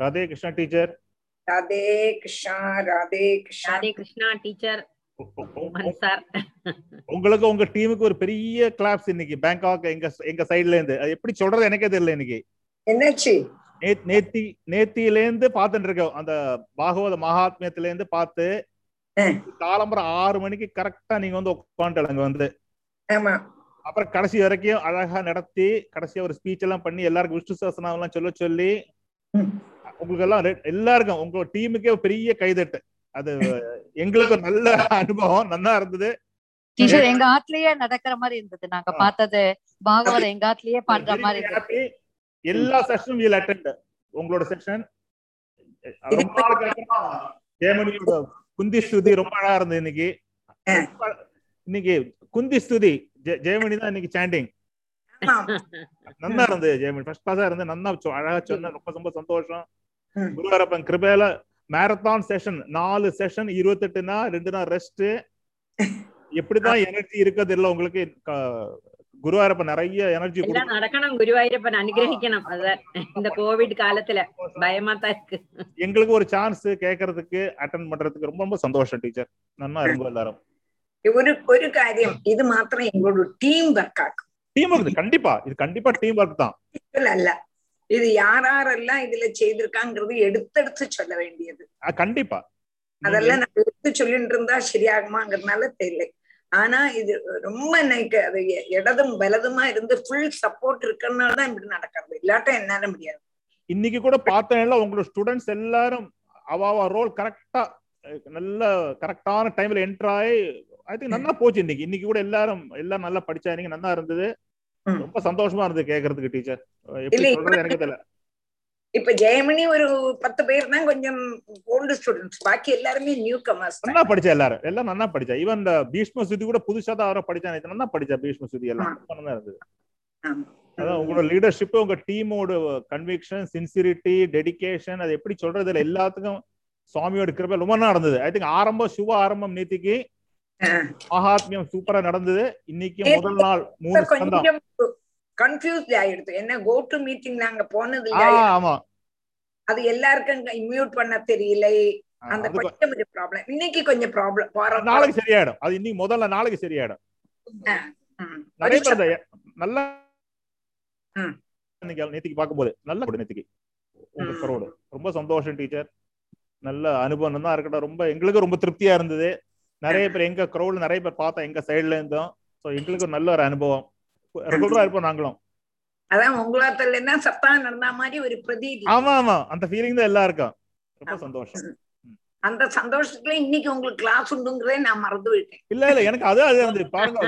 Radhe Krishna teacher. Radhe Krishna. Radhe Krishna. Radhe Krishna teacher. உங்களுக்கு உங்க டீமுக்கு ஒரு பெரிய கிளாப்ஸ் இன்னைக்கு பேங்காக் எங்க சைடுல இருந்து. அது எப்படி சொல்றது எனக்கே தெரியல. இன்னைக்கு என்னாச்சு? நேத்தியில இருந்து பாத்துட்டு இருக்கோம். அந்த பாகவத மகாத்மியத்துல இருந்து பார்த்து காலம்பரம் 6 மணிக்கு கரெக்டா நீங்க வந்து உட்காந்துட்டு அங்க வந்து அப்புறம் கடைசி வரைக்கும் அழகா நடத்தி கடைசியா ஒரு ஸ்பீச் எல்லாம் பண்ணி எல்லாருக்கும் விஷ்ணு சாசனம் எல்லாம் சொல்ல சொல்லி உங்களுக்கு எல்லாம் எல்லாருக்கும் உங்களோட டீமுக்கே பெரிய கைதட்டு. அது எங்களுக்கு ஒரு நல்ல அனுபவம், நல்லா இருந்தது. டீச்சர் எங்க ஆட்லயே நடக்கிற மாதிரி இருந்தது. நாங்க பார்த்தது பாகவத எங்க ஆட்லயே பண்ற மாதிரி இருந்தது. எல்லா செஷனும் வில் அட்டெண்ட். உங்களோட செஷன் ரொம்ப அழகா ஜெயமணியோட குந்தி ஸ்துதி ரொம்ப அழகா இருந்தது. இன்னைக்கு குந்தி ஸ்துதி ஜெயமணி தான் இன்னைக்கு சாண்டிங் நல்லா இருந்தது. ஜெயமணி ஃபர்ஸ்ட் கிளாஸா இருந்து நல்லா அழகா சொன்ன. ரொம்ப ரொம்ப சந்தோஷம். குருவாரப்பன் கிருபையில மேரத்தான் செஷன் 4 செஷன் 28 நாள் 2 நாள் ரெஸ்ட். எப்படிதான் எனர்ஜி இருக்குது இல்ல உங்களுக்கு? குருவாயூரப்பன் நிறைய எனர்ஜி நடக்கணும். குருவாயூரப்பன் அனுகிரகிக்கணும். இந்த கோவிட் காலத்துல பயமா தான் இருக்கு. எங்களுக்கு ஒரு சான்ஸ் கேக்குறதுக்கு அட்டெண்ட் பண்றதுக்கு ரொம்ப ரொம்ப சந்தோஷம் டீச்சர். நல்லா இருக்கும் எல்லாரும். ஒரு காரியம் இது மாத்திரம் எங்களோட டீம் ஒர்க் ஆகும். டீம் ஒர்க் கண்டிப்பா. இது கண்டிப்பா டீம் ஒர்க் தான். இல்ல இது யாரெல்லாம் இதுல செய்திருக்காங்கிறது எடுத்தெடுத்து சொல்ல வேண்டியது. கண்டிப்பா அதெல்லாம் நான் எடுத்து சொல்லிட்டு இருந்தா சரியாகுமாங்கிறதுனால தெரியல. ஆனா இது ரொம்ப எனக்கு அது இடதும் வலதுமா இருந்து ஃபுல் சப்போர்ட் இருக்கறனால தான் இப்படி நடக்கிறது. இல்லாட்டா என்னால முடியாது. இன்னைக்கு கூட பார்த்தேன்ல உங்களோட ஸ்டூடெண்ட்ஸ் எல்லாரும் அவாவா ரோல் கரெக்டா நல்ல கரெக்டான டைம்ல என்டர் ஆகி ஐ திங்க் நல்லா போச்சு. இன்னைக்கு கூட எல்லாரும் நல்லா படிச்சாங்க. நல்லா இருந்தது. ரொம்ப சந்தோஷமா இருந்தது கேக்குறதுக்கு டீச்சர். எப்படி சொல்றது எனக்கு தெரியல. இப்ப ஜெயமணி ஒரு 10 பேர் தான் கொஞ்சம் ஓல்டு ஸ்டூடெண்ட்ஸ். பாக்கி எல்லாருமே நியூ கமர்ஸ். நல்லா படிச்சா எல்லாரும். எல்லாம் நல்லா படிச்சா. ஈவன் இந்த பீஷ்ம சுதி கூட புதுசா தான் அவரை படிச்சாங்க. நல்லா படிச்சா பீஷ்ம சுதி எல்லாம் நல்லா இருந்தது. அதான் உங்களோட லீடர்ஷிப், உங்க டீமோட கன்விக்ஷன், சின்சியரிட்டி, டெடிகேஷன், அது எப்படி சொல்றது இல்ல. எல்லாத்துக்கும் சுவாமியோட கிருபை ரொம்ப நல்லா இருந்தது. ஐ திங்க் ஆரம்பம் நேத்திக்கு மகாத்மியம் சூப்பரா நடந்தது. இன்னைக்கு முதல் நாள் 3 கன்ஃபியூஸ்ட் ஆயிடுது. என்ன கோ டு மீட்டிங் நாங்க போனது அது எல்லாருக்கும் மியூட் பண்ண தெரியல. அந்த ப்ராப்ளம் இன்னைக்கு கொஞ்சம் ப்ராப்ளம். நாளைக்கு சரியாயிடும். அது இன்னைக்கு முதல்ல நாளைக்கு சரியாயிடும். நல்லா நேத்திக்கு பார்க்கும்போது நல்லா நேத்திக்கு ரொம்ப சந்தோஷம் டீச்சர். நல்ல அனுபவம் தான் இருக்கட்டும். ரொம்ப எங்களுக்கு ரொம்ப திருப்தியா இருந்தது. நிறைய பேர் எங்க க்ரௌட்ல நிறைய பேர் பார்த்தா எங்க சைடுல இருந்தோம். சோ எங்களுக்கு நல்ல ஒரு அனுபவம். ரெகுலரா இருப்போம் நாங்களும். அதான் உங்களாத்தலன்னா சப்தாகம் நடந்த மாதிரி ஒரு பிரதீதி. ஆமா ஆமா அந்த ஃபீலிங் தான் எல்லாருக்கும். ரொம்ப சந்தோஷம். அந்த சந்தோஷத்துல இன்னைக்கு உங்களுக்கு கிளாஸ் உண்டுங்கறதே நான் மறந்து விட்டேன். இல்ல எனக்கு அது வந்து பாருங்க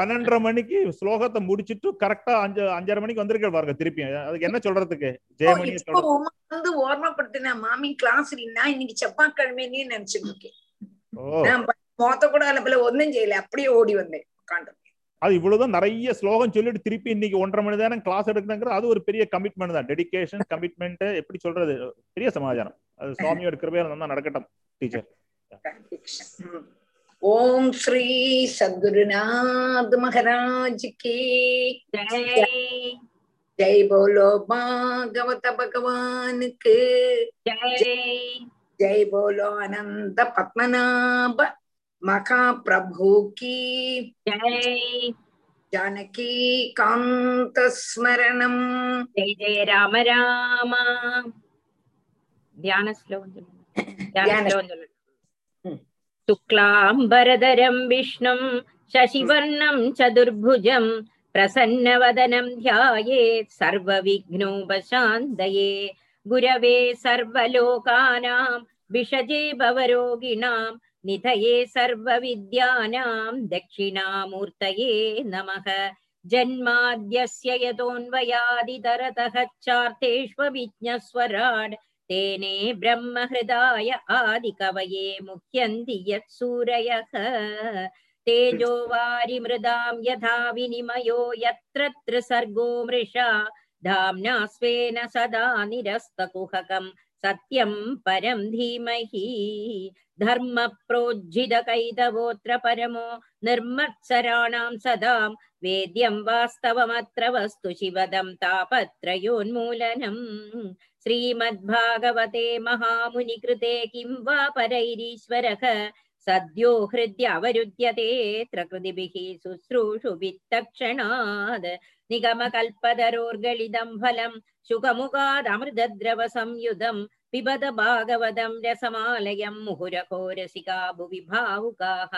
12:30 மணிக்கு ஸ்லோகத்தை முடிச்சிட்டு கரெக்டா 5:30 மணிக்கு வந்திருக்கேன் பாருங்க. திருப்பி அதுக்கு என்ன சொல்றதுக்கு ஜெயமணி வந்து ஓர்மப்படுத்தினா மாமி கிளாஸ் இல்லைன்னா இன்னைக்கு செவ்வாய்க்கிழமையே நினைச்சிட்டு இருக்கேன். மொத்த கூட அளப்புல ஒன்னும் செய்யல. அப்படியே ஓடி வந்தேன் உட்காந்து. அது இவ்வளவுதான் நிறைய ஸ்லோகம் சொல்லிட்டு திருப்பி இன்னைக்கு 1:30 மணி நேரம் கிளாஸ் எடுக்கணுங்கிறது அது ஒரு பெரிய கமிட்மெண்ட் தான். டெடிகேஷன், கமிட்மெண்ட், எப்படி சொல்றது பெரிய சமாதானம். அது சுவாமியோட கிருபையால நல்லா நடக்கட்டும் டீச்சர். ஓம் ஸ்ரீ சத்குருநாத் மகாராஜ் கி ஜெய். ஜெய் போலோ பாகவத பகவானுக்கு ஜெய். ஜெய் போலோ அனந்த பத்மநாப மகாபிரபு கி ஜெய். ஜானகி காந்த ஸ்மரணம் ஜெய். ஜெய ராம ராம. தியான ஸ்லோகம் சுக்லாம்பரதரம் விஷ்ணும் சசிவர்ணம் சதுர்புஜம் பிரசன்னவதனம் த்யாயேத் சர்வ விக்னோபசாந்தயே. குரவே சர்வலோகானாம் விஷஜே பவரோகிணாம் நிதயே சர்வவித்யானாம் தட்சிணாமூர்த்தயே நமஹ. ஜன்மாத்யஸ்ய யதோன்வயாதி தரதஹ சார்த்தேஷ்வ விஜ்ஞஸ்வராட் தேனே பிரம்மஹ்ருதாய ஆதிகவயே முஹ்யந்தி யத் சூரயஹ. தேஜோ வாரி மிருதாம் யதா விநிமயோ யத்ர த்ரிசர்கோ மிருஷா தாம்னா ஸ்வேன சதா நிரஸ்த குஹகம் சத்யம் பரம் தீமஹி. தர்ம புரோஜ்ஜித கைதவோத்ர பரமோ நிர்மத்சராணாம் சதாம் வேத்யம் வாஸ்தவமத்ர வஸ்து சிவதம் தாபத்ரயோன்மூலனம். ஸ்ரீமத்பாகவதே மகாமுனி கிருதே கிம் வா பரைரீஸ்வரக சத்யோ ஹ்ருத்ய அவருத்யதே த்ரக்ருதிபிஹி சுஸ்ரூஷு வித்தக்ஷணாத். நிகம கல்பதரோர்களிதம் பலம் சுகமுகாத் அமிர்தத்ரவ சம்யுதம் பிபத பாகவதம் ரசமாலயம் முஹுரகோ ரசிகா புவி பாவுகாஹ.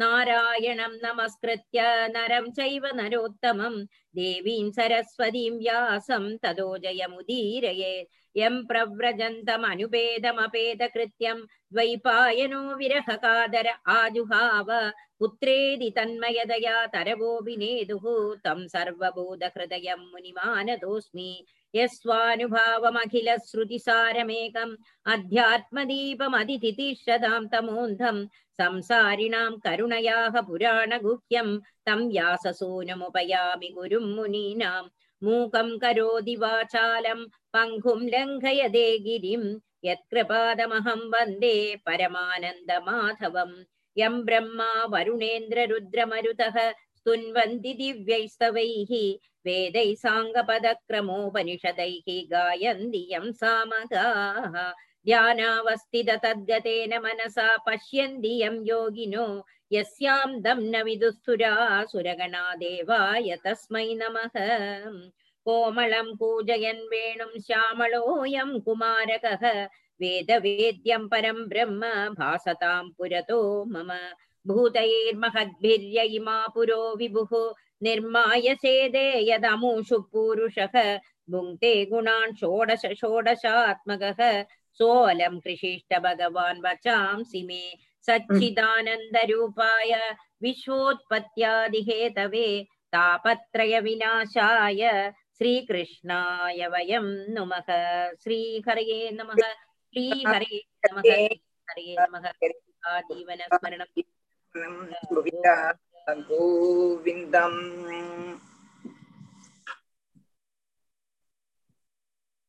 நாராயணம் நமஸ்கிருத்ய நரம் சைவ நரோத்தமம் தேவீம் சரஸ்வதீம் வியாசம் ததோ ஜயமுதீரயே. யம் பிரவ்ரஜந்தம் அனுபேதம் அபேத கிருத்யம் த்வைபாயனோ விரஹ காதர ஆஜுஹாவ புத்ரேதி தன்மயதயா தரவோபி நேதுஹு தம் சர்வபூத ஹிருதயம் முனிமானதோஸ்மி. யஸ்வானுபாவமகில ஸ்ருதிசாரமேகம் அத்யாத்மதீபம் அதிதிதிஷ்ரதாம் தமோந்தம் சம்சாரிணாம் கருணயாக புராண குஹ்யம் தம் யாசசூனமுபயாமி குரும் முனீனாம். மூகம் கரோதி வாசாலம் பங்கும் லங்கயதே கிரிம் யத்கிருபாதமஹம் வந்தே பரமானந்த மாதவம். யம் பிரம்மா வருணேந்திர ருத்ரமருதஹ స్తున్వంతి దివ్యైస్తవైః వేదై సాంగపదక్రమోపనిషదైః గాయంతి యం సామగాః. ధ్యానావస్థిత తద్గతేన మనసా పశ్యంతి యం యోగినో యస్యాం దమ్న విదుస్తురా సురగణా దేవాయ తస్మై నమః. కోమళం పూజయన్ వేణుం శ్యామళోయం కుమారకః వేదవేద్యం పరం బ్రహ్మ భాసతాం పురతో మమ. பூதைர்மஹத்பிர்யயிமா புரோ விபுஹ நிர்மாய சேதேயதமூஷு பூருஷஹ புங்க்தே குணான் ஷோடஷ ஷோடஷாத்மகஹ சோலம் கிருஷிஷ்ட பகவான் வச்சாம்சி மே. சச்சிதானந்த ரூபாய விஸ்வோத்பத்யாதிஹேதவே தாபத்ரய விநாசாய ஸ்ரீகிருஷ்ணாய வயம் நமஹ. ஸ்ரீஹரயே நமஹ. ஸ்ரீஹரயே நமஹ. ஸ்ரீஹரயே நமஹ. ஆதீவன ஸ்மரணம் கோவிந்தா கோவிந்தம்.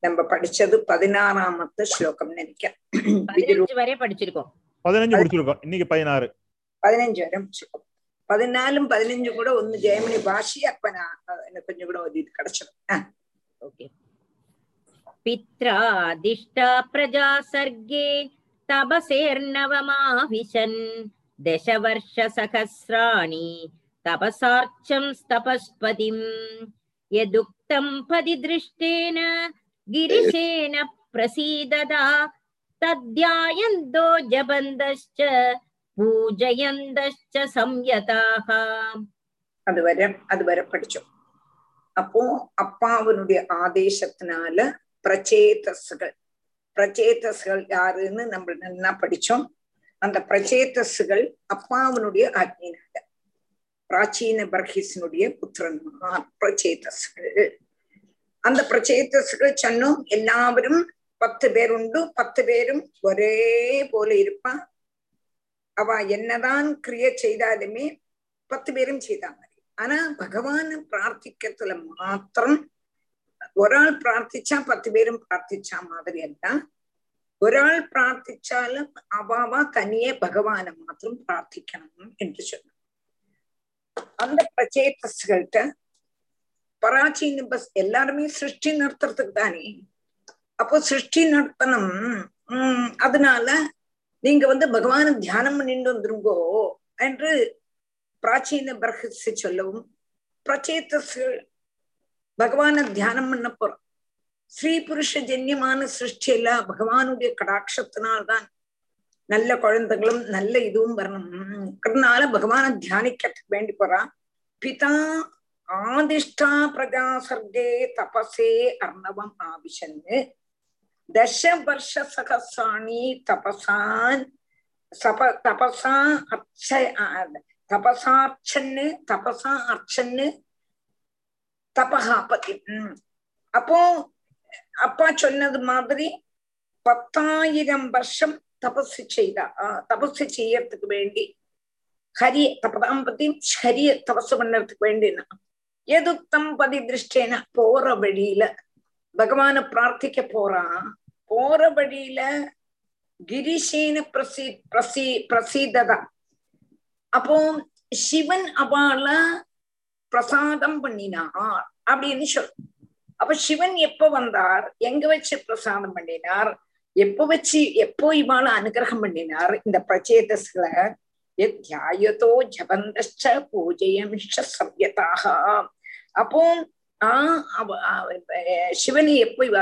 நம்ம படிச்சது 16வது ஸ்லோகம் நினைக்கிறேன். 15 வரை படிச்சிருக்கோம். 15 முடிச்சிருக்கோம். இன்னைக்கு 16 15 வரை முடிச்சிருக்கோம். 14 15 கூட ஒன்னு ஜெயமணி பாஷி அப்ப நான் கொஞ்சம் கூட ஓதி கிடைச்சிடும். ஓகே. பித்ரா திஷ்டா பிரஜா சர்கே தபசேர்ணவமாவிஷன் தசவர்ஷசஹஸ்ராணி தபசார்ச்சம் ஸ்தபஸ்பதிம் யதுக்தம் பதித்ருஷ்டேன கிரிசேன பிரசீததா தத்யாயந்தோ ஜபந்தஸ்ச பூஜயந்தஸ்ச சம்யதாஹ. அது வர படிச்சோம். அப்போ அப்பாவனுடைய ஆதேசத்தினால பிரச்சேதஸ்கள் யாருன்னு நம்ம நல்லா படிச்சோம். அந்த பிரச்சேதஸ்கள் அப்பாவனுடைய ஆக்ஞையினால பிராச்சீன பர்ஹிஸ்னுடைய புத்திரன்மார் பிரச்சேதஸ்கள். அந்த பிரச்சேதஸ்கள் சொன்னோம் எல்லாரும் 10 பேர் உண்டு. 10 பேரும் ஒரே போல இருப்பா. அவ என்னதான் கிரிய செய்தாலுமே 10 பேரும் செய்தாங்க. ஆனா பகவான பிரார்த்திக்கிறதுல மாத்திரம் ஒரு ஆள் பிரார்த்திச்சா 10 பேரும் பிரார்த்திச்சா மாதிரி எல்லாம் ஒரு ஆள் பிரார்த்திச்சாலும் அவாவா தனியே பகவான மாத்திரம் பிரார்த்திக்கணும் என்று சொன்ன அந்த பிரச்சேதஸ்கள்கிட்ட பராச்சீன பஸ் எல்லாருமே சிருஷ்டி நடத்துறதுக்கு தானே. அப்போ சிருஷ்டி நடத்தணும், அதனால நீங்க பகவான தியானம் பண்ணிட்டு வந்துருங்கோ என்று பிராச்சீன பர்ஹிஸ் சொல்லவும் பிரச்சேதஸ்கள் பகவான தியானம் பண்ண போறோம். ஸ்ரீ புருஷ ஜன்யமான சிருஷ்டி எல்லாம் பகவானுடைய கடாட்சத்தினால்தான் நல்ல குழந்தைகளும் நல்ல இதுவும் வரணும். அதனால பகவான தியானிக்கிறதுக்கு வேண்டி போறா. பிதா ஆதிஷ்டா பிரஜா சர்கே தபசே அர்ணவம் ஆவிஷன்னு தசவர்ஷ சகசாணி தபசான் தபசா அர்ச்ச தபசார்ச்சன்னு தபசா அர்ச்சன்னு தபஹா பதி. அப்போ அப்பா சொன்னது மாதிரி 10,000 வருஷம் தபசு செய்தா. தபசு செய்யறதுக்கு வேண்டி ஹரிய தபதாம்பதி ஹரிய தபசு பண்றதுக்கு வேண்டினா எதுக்தம் பதி திருஷ்டேனா போற வழியில பகவான பிரார்த்திக்க போறான். போற வழியில கிரிஷேன பிரசீததா. அப்போ சிவன் அவால பிரசாதம் பண்ணினார் அப்படின்னு சொல். அப்ப சிவன் எப்ப வந்தார், எங்க வச்சு பிரசாதம் பண்ணினார், எப்ப வச்சு, எப்போ இவாள அனுகிரகம் பண்ணினார், இந்த பிரச்சேதஸ்ல யத்யாயதோ ஜபந்தச்ச பூஜயமிஷ சவ்யதாக. அப்போ சிவனை எப்போ இவ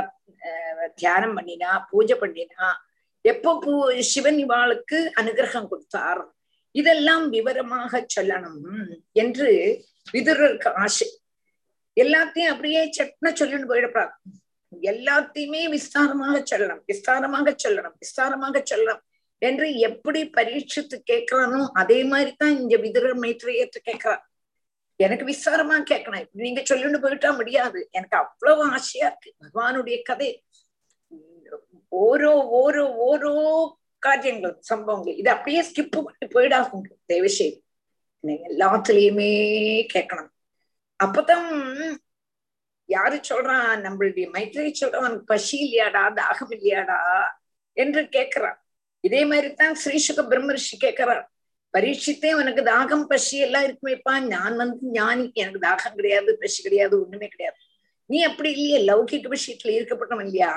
தியானம் பண்ணினா, பூஜை பண்ணினா, எப்போ சிவன் இவாளுக்கு அனுகிரகம் கொடுத்தார், இதெல்லாம் விவரமாக சொல்லணும் என்று விதுரருக்கு ஆசை. எல்லாத்தையும் அப்படியே சட்ன சொல்லிட்டு போயிடப்படாது, எல்லாத்தையுமே விஸ்தாரமாக சொல்லணும், விஸ்தாரமாக சொல்லணும், விஸ்தாரமாக சொல்லணும் என்று எப்படி பரீட்சித்து கேட்கிறானோ அதே மாதிரிதான் இங்க விதுரர் மைத்ரேயத்து கேட்கிறார். எனக்கு விஸ்தாரமா கேட்கணும், நீங்க சொல்லிட்டு போயிட்டா முடியாது, எனக்கு அவ்வளவு ஆசையா இருக்கு பகவானுடைய கதை, ஓரோ ஓரோ ஓரோ காரியங்கள் சம்பவங்கள் இது அப்படியே ஸ்கிப்பு பண்ணி போயிடாகும் தயவு செய்து, நீங்க எல்லாத்துலயுமே கேட்கணும். அப்பதான் யாரு சொல்றான், நம்மளுடைய மைத்ரேயி சொல்றான், அவனுக்கு பசி இல்லையாடா, தாகம் இல்லையாடா என்று கேட்கிறான். இதே மாதிரிதான் ஸ்ரீசுக பிரம்மரிஷி கேட்கிறார், பரீட்சித்தே உனக்கு தாகம் பசி எல்லாம் இருக்குமேப்பா, நான் வந்து ஞானி, எனக்கு தாகம் கிடையாது, பசி கிடையாது, ஒண்ணுமே கிடையாது. நீ அப்படி இல்லையே, லௌகிக விஷயத்துல இருக்கப்பட்டவன் இல்லையா,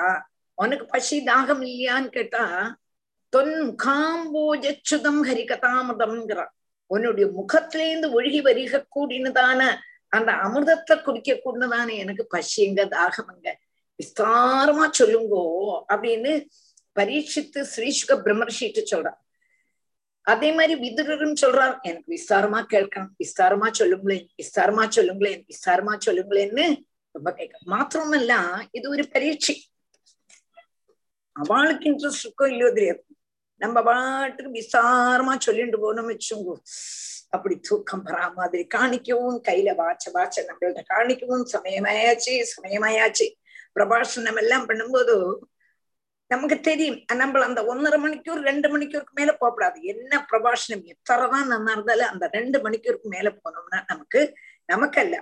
உனக்கு பசி தாகம் இல்லையான்னு கேட்டா, தொன் காம்போஜச்சுதம் ஹரிகதாமதம்ங்கிறான், உன்னுடைய முகத்திலேந்து ஒழுகி வருக கூடினதான அந்த அமிர்தத்தை குடிக்க கூடதானே எனக்கு பசிங்க தாகமங்க, விஸ்தாரமா சொல்லுங்கோ அப்படின்னு பரீட்சித்து ஸ்ரீசுக பிரம்மர்ஷிட்டு சொல்றான். அதே மாதிரி விதுரரும் சொல்றார், எனக்கு விஸ்தாரமா கேட்கணும், விஸ்தாரமா சொல்லுங்களேன், விஸ்தாரமா சொல்லுங்களேன், விஸ்தாரமா சொல்லுங்களேன்னு ரொம்ப கேட்க. மாத்திரமல்ல இது ஒரு பரீட்சை, அவளுக்கு இன்ட்ரெஸ்ட் இருக்கோ இல்லையோ தெரியாது, நம்ம பாட்டுக்கு விஸ்தாரமா சொல்லிட்டு போனோம் வச்சுங்க, அப்படி தூக்கம் வரா மாதிரி காணிக்கவும், கையில வாச்ச வாச்ச நம்மள்கிட்ட காணிக்கவும், சமயமாயாச்சு சமயமாயாச்சு பிரபாஷனம் எல்லாம் பண்ணும்போது நமக்கு தெரியும், நம்மள அந்த 1.5 மணிக்கூர் 2 மணிக்கூருக்கு மேல போகப்படாது. என்ன பிரபாஷனம் எத்தனைதான் நல்லா இருந்தாலும் அந்த 2 மணிக்கூருக்கு மேல போனோம்னா நமக்கு நமக்கல்ல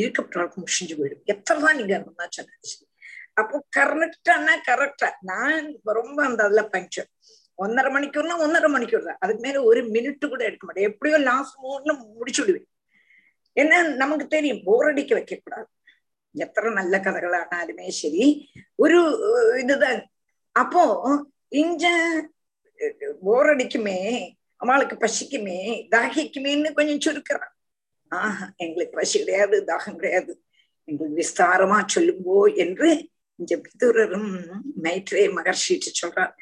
இருக்கப்பட்டவர்களுக்கு முடிஞ்சு போயிடும். எத்தனைதான் நீங்க இருந்தா சொன்னாச்சு. அப்போ கரெக்டானா கரெக்டா, நான் ரொம்ப அந்த அதுல பஞ்சம் 1.5 மணிக்கூர்னா 1.5 மணிக்கூர் தான், அதுக்கு மேல 1 மினிட் கூட எடுக்க மாட்டேன், எப்படியோ லாஸ்ட் மூணுல முடிச்சு விடுவேன். ஏன்னா நமக்கு தெரியும் போர் அடிக்க வைக்க கூடாது, எத்தனை நல்ல கதைகளானாலுமே சரி ஒரு இதுதான். அப்போ இங்க போர் அடிக்குமே, அவளுக்கு பசிக்குமே, தாகிக்குமேன்னு கொஞ்சம் சுருக்கிறான். எங்களுக்கு பசி கிடையாது, தாகம் கிடையாது, எங்களுக்கு விஸ்தாரமா சொல்லுங்கோ என்று இங்க விதுரரும் மைத்ரேய மகர்ஷிட்டு சொல்றார்.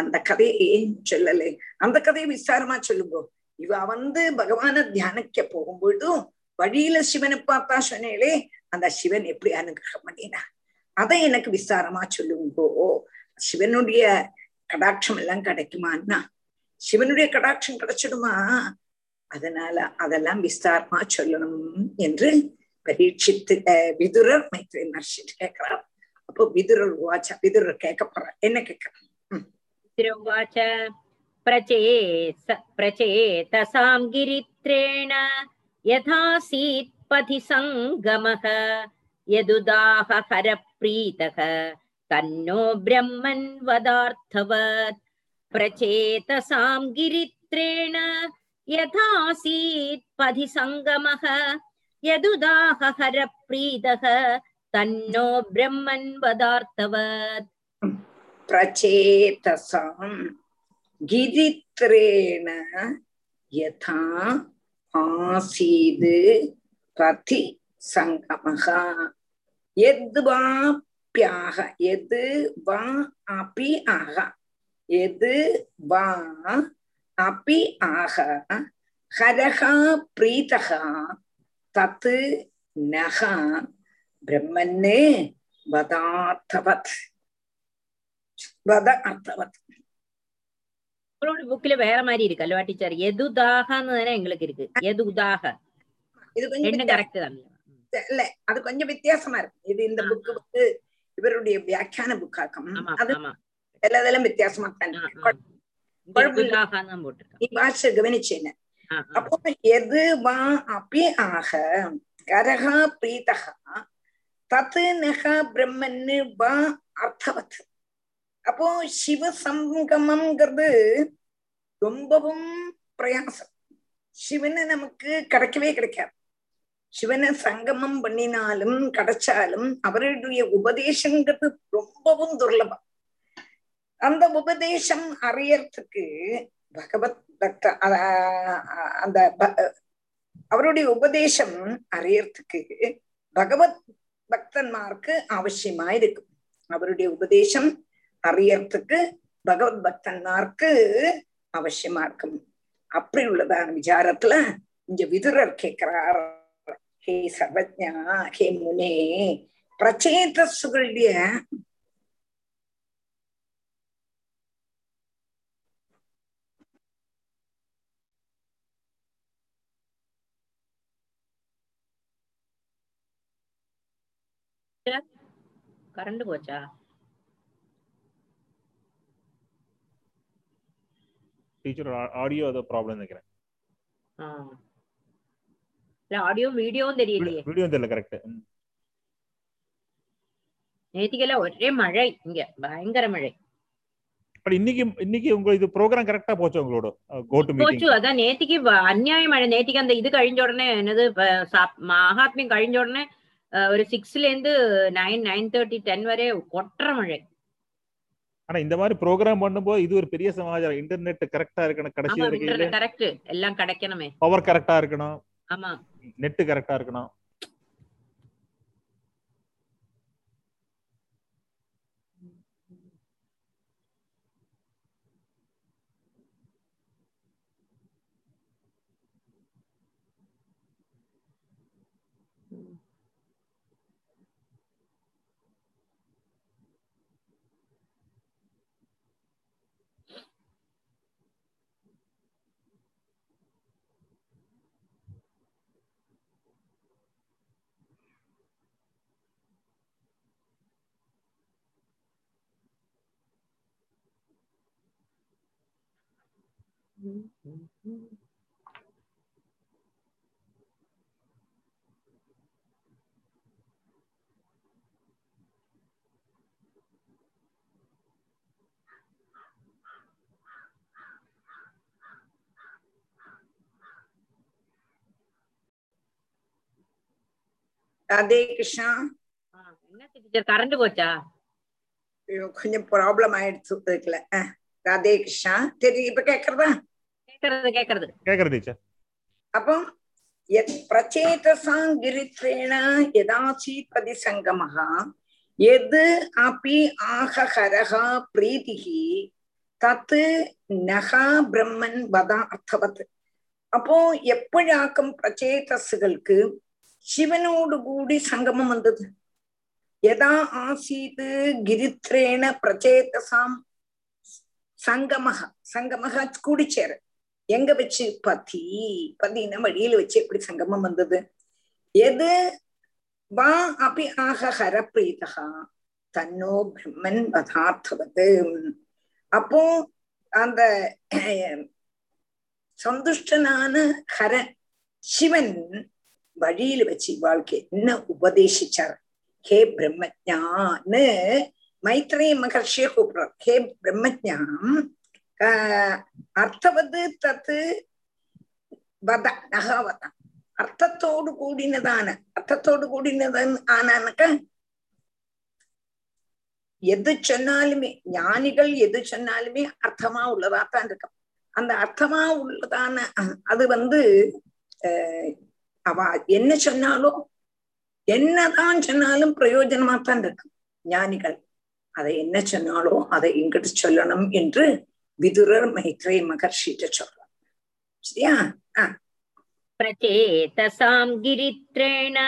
அந்த கதையை சொல்லலை, அந்த கதையை விஸ்தாரமா சொல்லுங்கோ. இவ வந்து பகவான தியானிக்க போகும்பொழுதும் வழியில சிவனை பார்த்தா சொன்னேலே, அந்த சிவன் எப்படி அனுகிரகம் பண்ணினா அதை எனக்கு விஸ்தாரமா சொல்லுங்கோ. சிவனுடைய கடாட்சம் எல்லாம் கிடைக்குமான்னா, சிவனுடைய கடாட்சம் கிடைச்சிடுமா, அதனால அதெல்லாம் விஸ்தாரமா சொல்லணும் என்று பரீட்சித்து விதுரர் மைத்ரேய மகர்ஷிட்டு கேட்கிறார். அப்போ விதுரர் வாச்சா, விதுரர் கேட்க போற என்ன கேட்கிறார், பிரச்சேதசாம் கிரித்ரேண யதாசீத் பதி சங்கமஹ யதுதாஹ ஹரப்ரீதஹ தன்னோ பிரம்மன் வதார்த்தவத். பிரச்சேதசாம் கிரித்ரேண யதாசீத் பதி சங்கமஹ யதுதாஹ ஹரப்ரீதஹ தன்னோ பிரம்மன் வதார்த்தவத். பிரச்சேதசாம் கிரித்ரேண யதா ஆசீது பதி சங்கமஹ யத்வாப்யாஹ யது வா அபி ஆஹ யது வா அபி ஆஹ ஹரஹ ப்ரீதஹ தத் நஹ பிரம்மன்னே வதார்த்தவத் வதார்த்தவத். அவரோட புக்ல வேற மாதிரி இருக்கு அல்லவா டீச்சர், எதுதாகன்னு தானே எங்களுக்கு இருக்கு, எதுதாக இது கொஞ்சம் கரெக்ட் தான் இல்ல, அது கொஞ்சம் வித்தியாசமா இருக்கு. இது இந்த புக்கு வந்து இவருடைய வியாக்கியான புக்காக்கம், அது எல்லாதெல்லாம் வித்தியாசமா தான் போட்டு கவனிச்சேன்னு. அப்போ எது வா அப்பி ஆக கரகா பிரீதகா தத்து நகா பிரம்மன்னு வா அர்த்தவத். அப்போ சிவசங்கமம்ங்கிறது ரொம்பவும் பிரயாசம். சிவனை நமக்கு கிடைக்கவே கிடைக்காது. சிவனை சங்கமம் பண்ணினாலும் கிடைச்சாலும் அவருடைய உபதேசங்கிறது ரொம்பவும் துர்லபம். அந்த உபதேசம் அறியறதுக்கு பகவத் பக்த அந்த அவருடைய உபதேசம் அறியறதுக்கு பகவத் பக்தன்மாருக்கு அவசியமா இருக்கும். அவருடைய உபதேசம் அறியறதுக்கு பகவத் பக்தன்மாருக்கு அவசியமா இருக்கும். அப்படி உள்ளதான விசாரத்துல இங்க விதுரர் கேட்கிறார், ஹே சர்வஜா, ஹே முனே, பிரச்சேதசுகளுடைய கரண்டு போச்சா? டீச்சர் ஆடியோ ஏதோ ப்ராப்ளம் நினைக்கிறேன். இல்ல ஆடியோ வீடியோவும் தெரியலையே. வீடியோ தெரியல. கரெக்ட். நேத்திக்கெல்லாம் ஒரே மழை, இங்க பயங்கர மழை. பட் இன்னைக்கு இன்னைக்கு உங்க இது ப்ரோகிராம் கரெக்ட்டா போச்சு உங்களோட கோ டு மீட்டிங் போச்சு. அதான் நேத்திக்கு அநியாய மழை. நேத்திக்கு அந்த இது கழிஞ்ச உடனே என்னது மகாத்மியம் கழிஞ்ச உடனே ஒரு 6லேருந்து 9, 9:30, 10 வரை கொற்ற மழை. ஆனா இந்த மாதிரி ப்ரோகிராம் பண்ணும்போது இது ஒரு பெரிய சமாச்சாரம். இன்டர்நெட் கரெக்ட்டா இருக்கணும், கடைசி வரைக்கும் கரெக்ட் எல்லாம் கிடைக்கணுமே, பவர் கரெக்ட்டா இருக்கணும், ஆமா நெட் கரெக்ட்டா இருக்கணும். ராதே கிருஷ்ணா. கரண்ட் போச்சா? கொஞ்சம் ப்ராப்ளம் ஆயிடுச்சு. இருக்குல்ல. ராதே கிருஷ்ணா. தெரியும் இப்ப கேக்குறதா? கேக்குறது. அப்போ பிரச்சேதசாங்கிரித்ரேண யதாசீபதி சங்கமஹ எது அபி ஆஹஹரஹ பிரீதிஹி தத் நஹ பிரம்மன் வத அர்த்தவத். அப்போ எப்பொழுதாக்கும் பிரச்சேதசுகளுக்கு சிவனோடு கூடி சங்கமம் வந்தது. யதா ஆசீத் கிரித்ரேண பிரச்சேதசாம் சங்கமஹ. சங்கமஹ கூடிச்சேர. எங்க வச்சு? பதி பதின வழியில வச்சு எப்படி சங்கமம் வந்தது? எது வா அப்படி ஆக ஹர பிரீதா தன்னோ பிரம்மன் பதார்த்தவது. அப்போ அந்த சந்துஷ்டனான ஹரன் சிவன் வழியில வச்சு வாழ்க்கை என்ன உபதேசிச்சார்? ஹே பிரம்மஜான்னு மைத்ரேய மகர்ஷிய கூப்பிடுறார். ஹே பிரம்மஜாம் அர்த்தவது தத்து வத நகவதம். அர்த்தத்தோடு கூடினதான ஆனானாக்கா எது சொன்னாலுமே ஞானிகள் எது சொன்னாலுமே அர்த்தமா உள்ளதாத்தான் இருக்கும். அந்த அர்த்தமா உள்ளதான அது அவ என்ன சொன்னாலும் என்னதான் சொன்னாலும் பிரயோஜனமாத்தான் இருக்கும். ஞானிகள் அதை என்ன சொன்னாலும் அதை எங்கிட்டு சொல்லணும் என்று விதுரர் மைத்ரேய மகர்ஷிட்ட சொல்றார். சரியா? பிரச்சேதசாம் கிரித்ரேண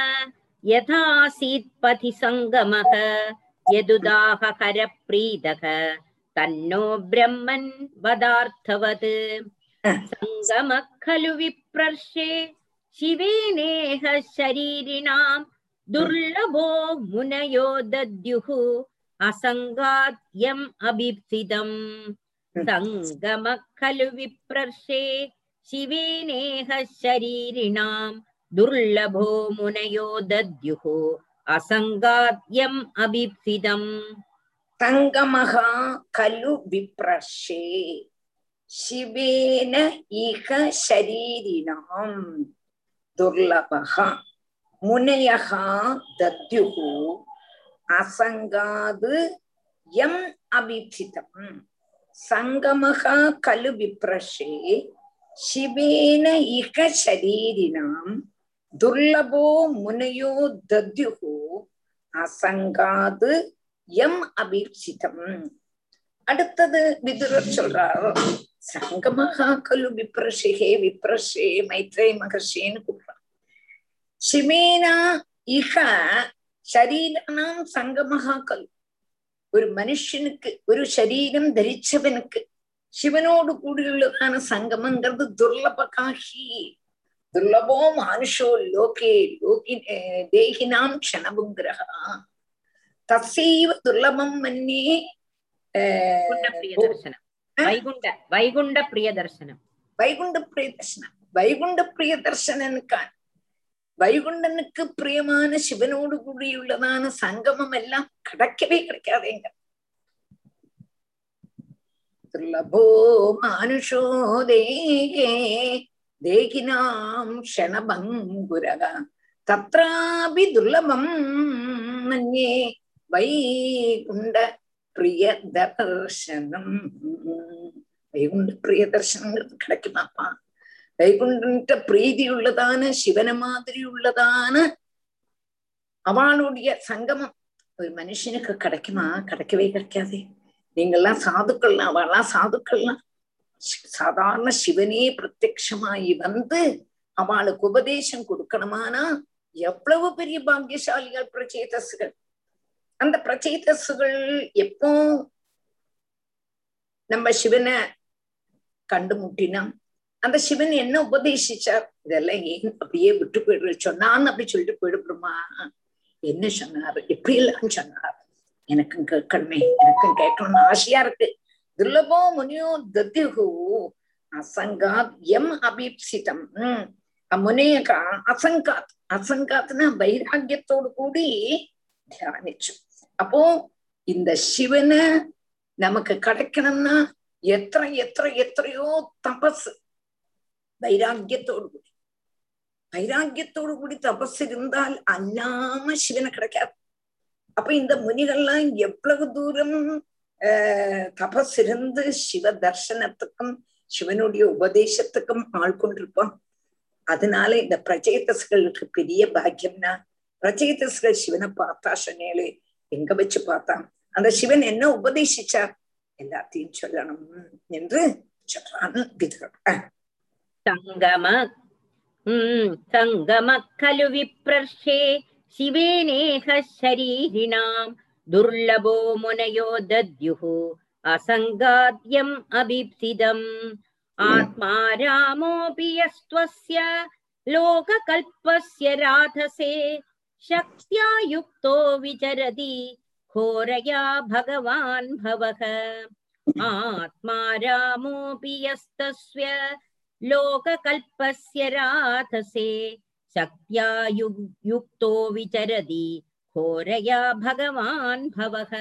யதாசீத் பதி சங்கமஹ யதுதாஹ ஹர பிரீதஹ தன்னோ பிரம்மன் வதார்த்தவது சங்கமக் கலு விப்ரர்ஷே சிவேநேஹ ஷரீரிணாம் துர்லபோ முனயோ தத்யுஹு அசங்காத்யம் அபிப்சிதம் சங்கமக் கலு விப்ரர்ஷே சிவேநேஹ ஷரீரிணாம் துர்லபோ முனயோ தத்யுஹு அசங்காத்யம் அபிப்சிதம் தங்கமகா கலு விப்ரஷே சிவேன இக சரீரிணாம் துர்லபகா முனையகா தத்யுகு அசங்காது யம் அபிப்சிதம் சங்கமகா கலு விப்ரஷே சிவேன இக சரீரிணாம் துர்லபோ முனையோ தத்யுகு அசங்காது எம் அபீட்சிதம். அடுத்தது விதுரர் சொல்றாரு, சங்கமகா கலு விப்ரஷே விப்ரஷே மைத்ரே மகர்ஷேன்னு கூப்பிடுறான். சிமேனா இக சரீரானாம் சங்கமகா கலு, ஒரு மனுஷனுக்கு ஒரு சரீரம் தரிச்சவனுக்கு சிவனோடு கூடியுள்ளதான சங்கமங்கிறது துர்லபகாஹி. துர்லபோ மனுஷோ லோகே லோகி தேகினாம் க்ஷணபுங்கிரஹா தசைவ துர்லபம் மன்னே வைகுண்ட பிரியதர்சனம். வைகுண்ட பிரியதர்சனம், வைகுண்ட பிரியதர்சனனுக்கான் வைகுண்டனுக்கு பிரியமான சிவனோடு கூடியுள்ளதான சங்கமம் எல்லாம் கிடைக்கவே கிடைக்காதேங்க. துர்லபோ மனுஷோ தேகே தேகினாம் க்ஷணபங்குரஹா தத்ராபி துர்லபம் மன்னே வைகுண்ட பிரியதர்சனம். வைகுண்ட பிரியதர்சனங்கிறது கிடைக்குமாப்பா? வைகுண்ட பிரீதி உள்ளதான சிவன மாதிரி உள்ளதான அவளுடைய சங்கமம் ஒரு மனுஷனுக்கு கிடைக்குமா? கிடைக்கவே கிடைக்காதே. நீங்கள்லாம் சாதுக்கள்லாம் அவெல்லாம் சாதுக்கள்லாம் சாதாரண சிவனே பிரத்யட்சமாயி வந்து அவளுக்கு உபதேசம் கொடுக்கணுமானா எவ்வளவு பெரிய பாக்கியசாலிகள் பிரச்சேதசுகள். அந்த பிரச்சேதசுகள் எப்போ நம்ம சிவனை கண்டு முட்டினா அந்த சிவன் என்ன உபதேசிச்சார் இதெல்லாம் ஏன் அப்படியே விட்டு போயிடு சொன்னான்னு அப்படி சொல்லிட்டு போயிடுமா? என்ன சொன்னாரு, எப்படி எல்லாம் சொன்னார், எனக்கும் கேட்கணுமே, எனக்கும் கேட்கணும்னு ஆசையா இருக்கு. துர்லபோ முனியோ தத்யுகு அசங்காத் எம் அபீப்சிதம் முனையகா அசங்காத். அசங்காத்னா வைராக்கியத்தோடு கூடி தியானிச்சு. அப்போ இந்த சிவனை நமக்கு கிடைக்கணும்னா எத்தனையோ தபஸ் வைராக்கியத்தோடு கூடி தபஸ் இருந்தால் அல்லாம சிவனை கிடைக்காது. அப்ப இந்த முனிகள்லாம் எவ்வளவு தூரம் தபஸ் இருந்து சிவ தர்சனத்துக்கும் சிவனுடைய உபதேசத்துக்கும் ஆள் கொண்டிருப்பான். அதனால இந்த பிரச்சேதசுகளுக்கு பெரிய பாக்கியம்னா பிரச்சேதசுகள் சிவனை பார்த்தா சொன்னேலே எங்க வச்சு பார்த்தான், அந்த சிவன் என்ன உபதேசிச்சார் எல்லாத்தையும் சொல்லணும் என்று சொல்றான்னு விதுரர். சங்கம கலு விப்ரஷே சிவேனேஹ ஷரீரிணாம் துர்லபோ முனையோ தத்யுஹு அசங்காத்யம் அபிப்சிதம் ஆத்மா ராமோபி யஸ்த்வஸ்ய லோககல்பஸ்ய ராதசே சக்த்யா யுக்தோ விசரதி கோரயா பகவான் பவஹ ஆத்மா ராமோபி யஸ்தஸ்ய லோககல்பஸ்ய ராதசே சக்த்யா யுக்தோ விசரதி கோரயா பகவான் பவஹ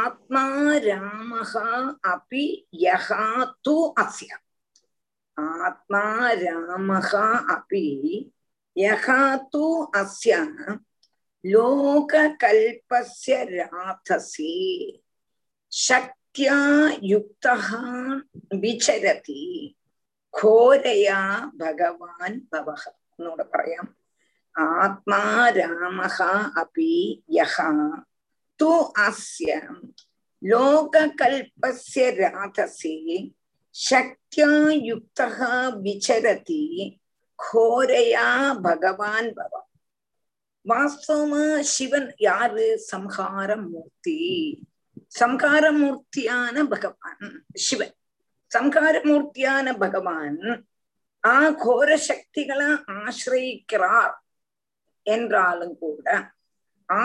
ஆத்மா ராமஹா அபி யஹா து அஸ்ய ஆத்மா ராமஹா அபி யஹா து அஸ்ய லோக கல்பஸ்ய ராதசி சக்த்யா யுக்தஹா விசரதி கோரயா பகவான் பவஹ. என்னோட பரையம் ஆத்மா ராமஹா அபி யஹா து அஸ்ய லோக கல்பஸ்ய ராதசி சக்த்யா யுக்தஹ விசரதி கோரயா பகவான் பவ. வாஸ்தவமா சிவன் யாரு? சம்ஹாரமூர்த்தி. சம்ஹாரமூர்த்தியான பகவான் சிவன். சம்ஹாரமூர்த்தியான பகவான் கோர சக்திகளை ஆசிரயிக்கிறார் என்றாலும் கூட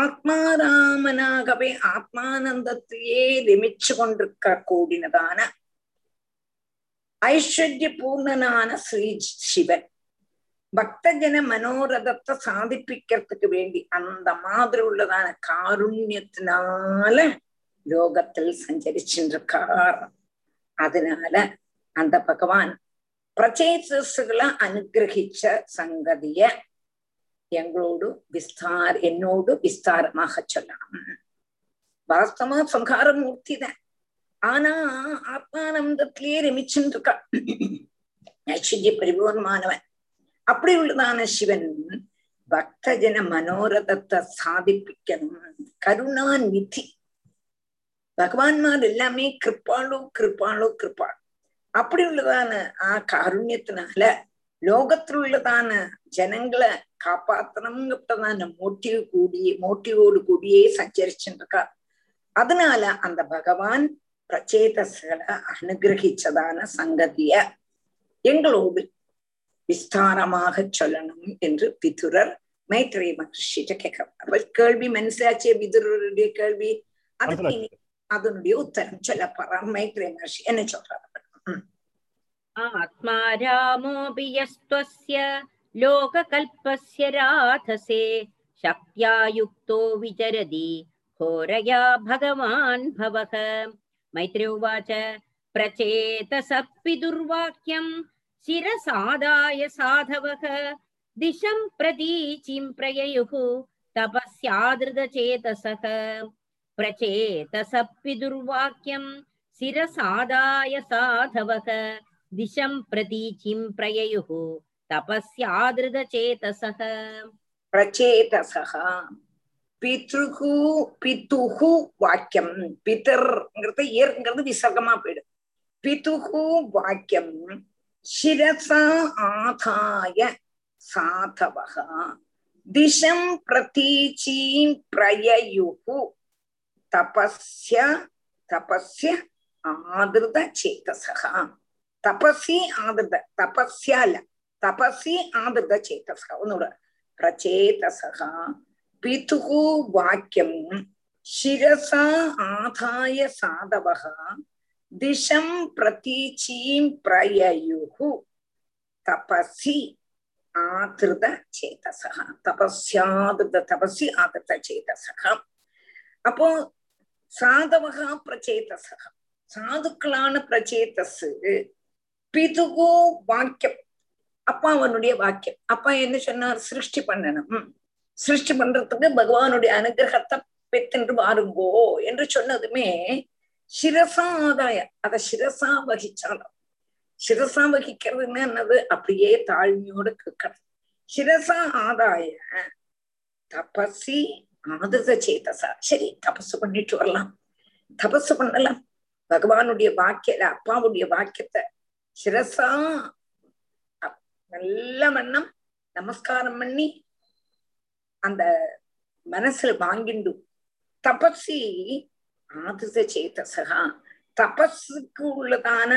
ஆத்மாராமனாகவே ஆத்மானந்தத்தையே ரமிச்சு கொண்டிருக்க கூடினதான ஐஸ்வர்ய பூர்ணனான ஸ்ரீ சிவன் பக்தஜன மனோரதத்தை சாதிப்பிக்கிறதுக்கு வேண்டி அந்த மாதிரி உள்ளதான காருண்யத்தினால யோகத்தில் சஞ்சரிச்சுருக்கார். அதனால அந்த பகவான் பிரச்சேதஸ்களை அனுகிரகிச்ச சங்கதிய எங்களோடு என்னோடு விஸ்தாரமாக சொல்லலாம். வாஸ்தமா சம்ஹார மூர்த்தி தான், ஆனா ஆத்மானந்தத்திலேயே ரமிச்சுட்டு இருக்கா. ஐஸ்வர்ய பரிபூர்ணமானவன் அப்படி உள்ளதான சிவன் பக்தஜன மனோரதத்தை சாதிப்பிக்கணும். கருணாநிதி பகவான்மார் எல்லாமே கிருப்பாளோ கிருப்பாளோ கிருப்பாள். அப்படி உள்ளதான காருண்யத்தினால லோகத்தில் உள்ளதான ஜனங்களை காப்பாத்தணும்ங்கிறதான மோட்டிவோடு கூடியே சஞ்சரிச்சுருக்கா. அதனால அந்த பகவான் பிரச்சேதஸ்களை அனுகிரகிச்சதான சங்கதிய எங்களோடு விஸ்தாரமாக சொல்லணும் என்று விதுரர் மைத்ரேய மகர்ஷிட்ட கேட்கிறார். கேள்வி மனசாச்சே விதுரருடைய கேள்வி, அதனுடைய உத்தரம் சொல்ல போறார் மைத்ரேய மகர்ஷி. என்ன சொல்றாரு? ஆத்மா ராமோபி யஸ்த்வஸ்ய லோககல்பஸ்ய ராதசே சக்த்யா யுக்தோ விஜரதி ஹோரயா பகவான் பவஹ. மைத்ரேய உவாச பிரச்சேதஸபி துர்வாக்யம் சிரசாதாய சாதவஹ திசம் பிரதீசிம் பிரயயுஹு தபஸ்யாத்ருதசேதசஹ. பிரச்சேதஸபி துர்வாக்யம் சிரசாதாய சாதவஹ திசம் பிரதீசிம் பிரயயுஹு தபஸ்யாத்ருதசேதசஹ. பிரச்சேதசஹ பித்ருஹு பிதுஹு வாக்கியம், பிதர்ங்கிறது ஏற்கிறது விசர்க்கமா போயிடும். பிதுஹு வாக்கியம் சிரசா ஆதாய சாதவஹ திசம் பிரதீசீம் பிரயயுஹு தபஸ்ய ஆதிருத சேதசஹ. தபசி ஆதிருத தபஸ்யால தபசி ஆதிருத சேதசஹ. ஒன்னோட பிரச்சேதசஹ பிதுஹு வாக்கியம் சிரசா ஆதாய சாதவஹ திசம் பிரதீசீம் பிரயயுஹு தபசி ஆதிருத சேதசஹ தபஸ்யாதிருத தபசி ஆதிருத சேதசஹ. அப்போ சாதவகா பிரச்சேதசஹ சாதுக்களான பிரச்சேதஸ் பிதுகு வாக்கியம் அப்பா அவனுடைய வாக்கியம். அப்பா என்ன சொன்னார்? சிருஷ்டி பண்ணணும், சிருஷ்டி பண்றதுக்கு பகவானுடைய அனுகிரகத்தை பெத்தென்று பாருங்கோ என்று சொன்னதுமே சிரசா ஆதாய அத சிரசா வகிச்சாலும். சிரசா வகிக்கிறதுன்னு என்னது? அப்படியே தாழ்மையோடு கேட்கணும். சிரசா ஆதாய தபசி ஆதிருத சேதசா. சரி, தபசு பண்ணிட்டு வரலாம், தபசு பண்ணலாம். பகவானுடைய வாக்கிய அப்பாவுடைய வாக்கியத்தை சிரசா நல்ல வண்ணம் நமஸ்காரம் பண்ணி அந்த மனசுல வாங்கிண்டு தபசி ஆதிருத சேதசா தபஸுக்கு உள்ளதான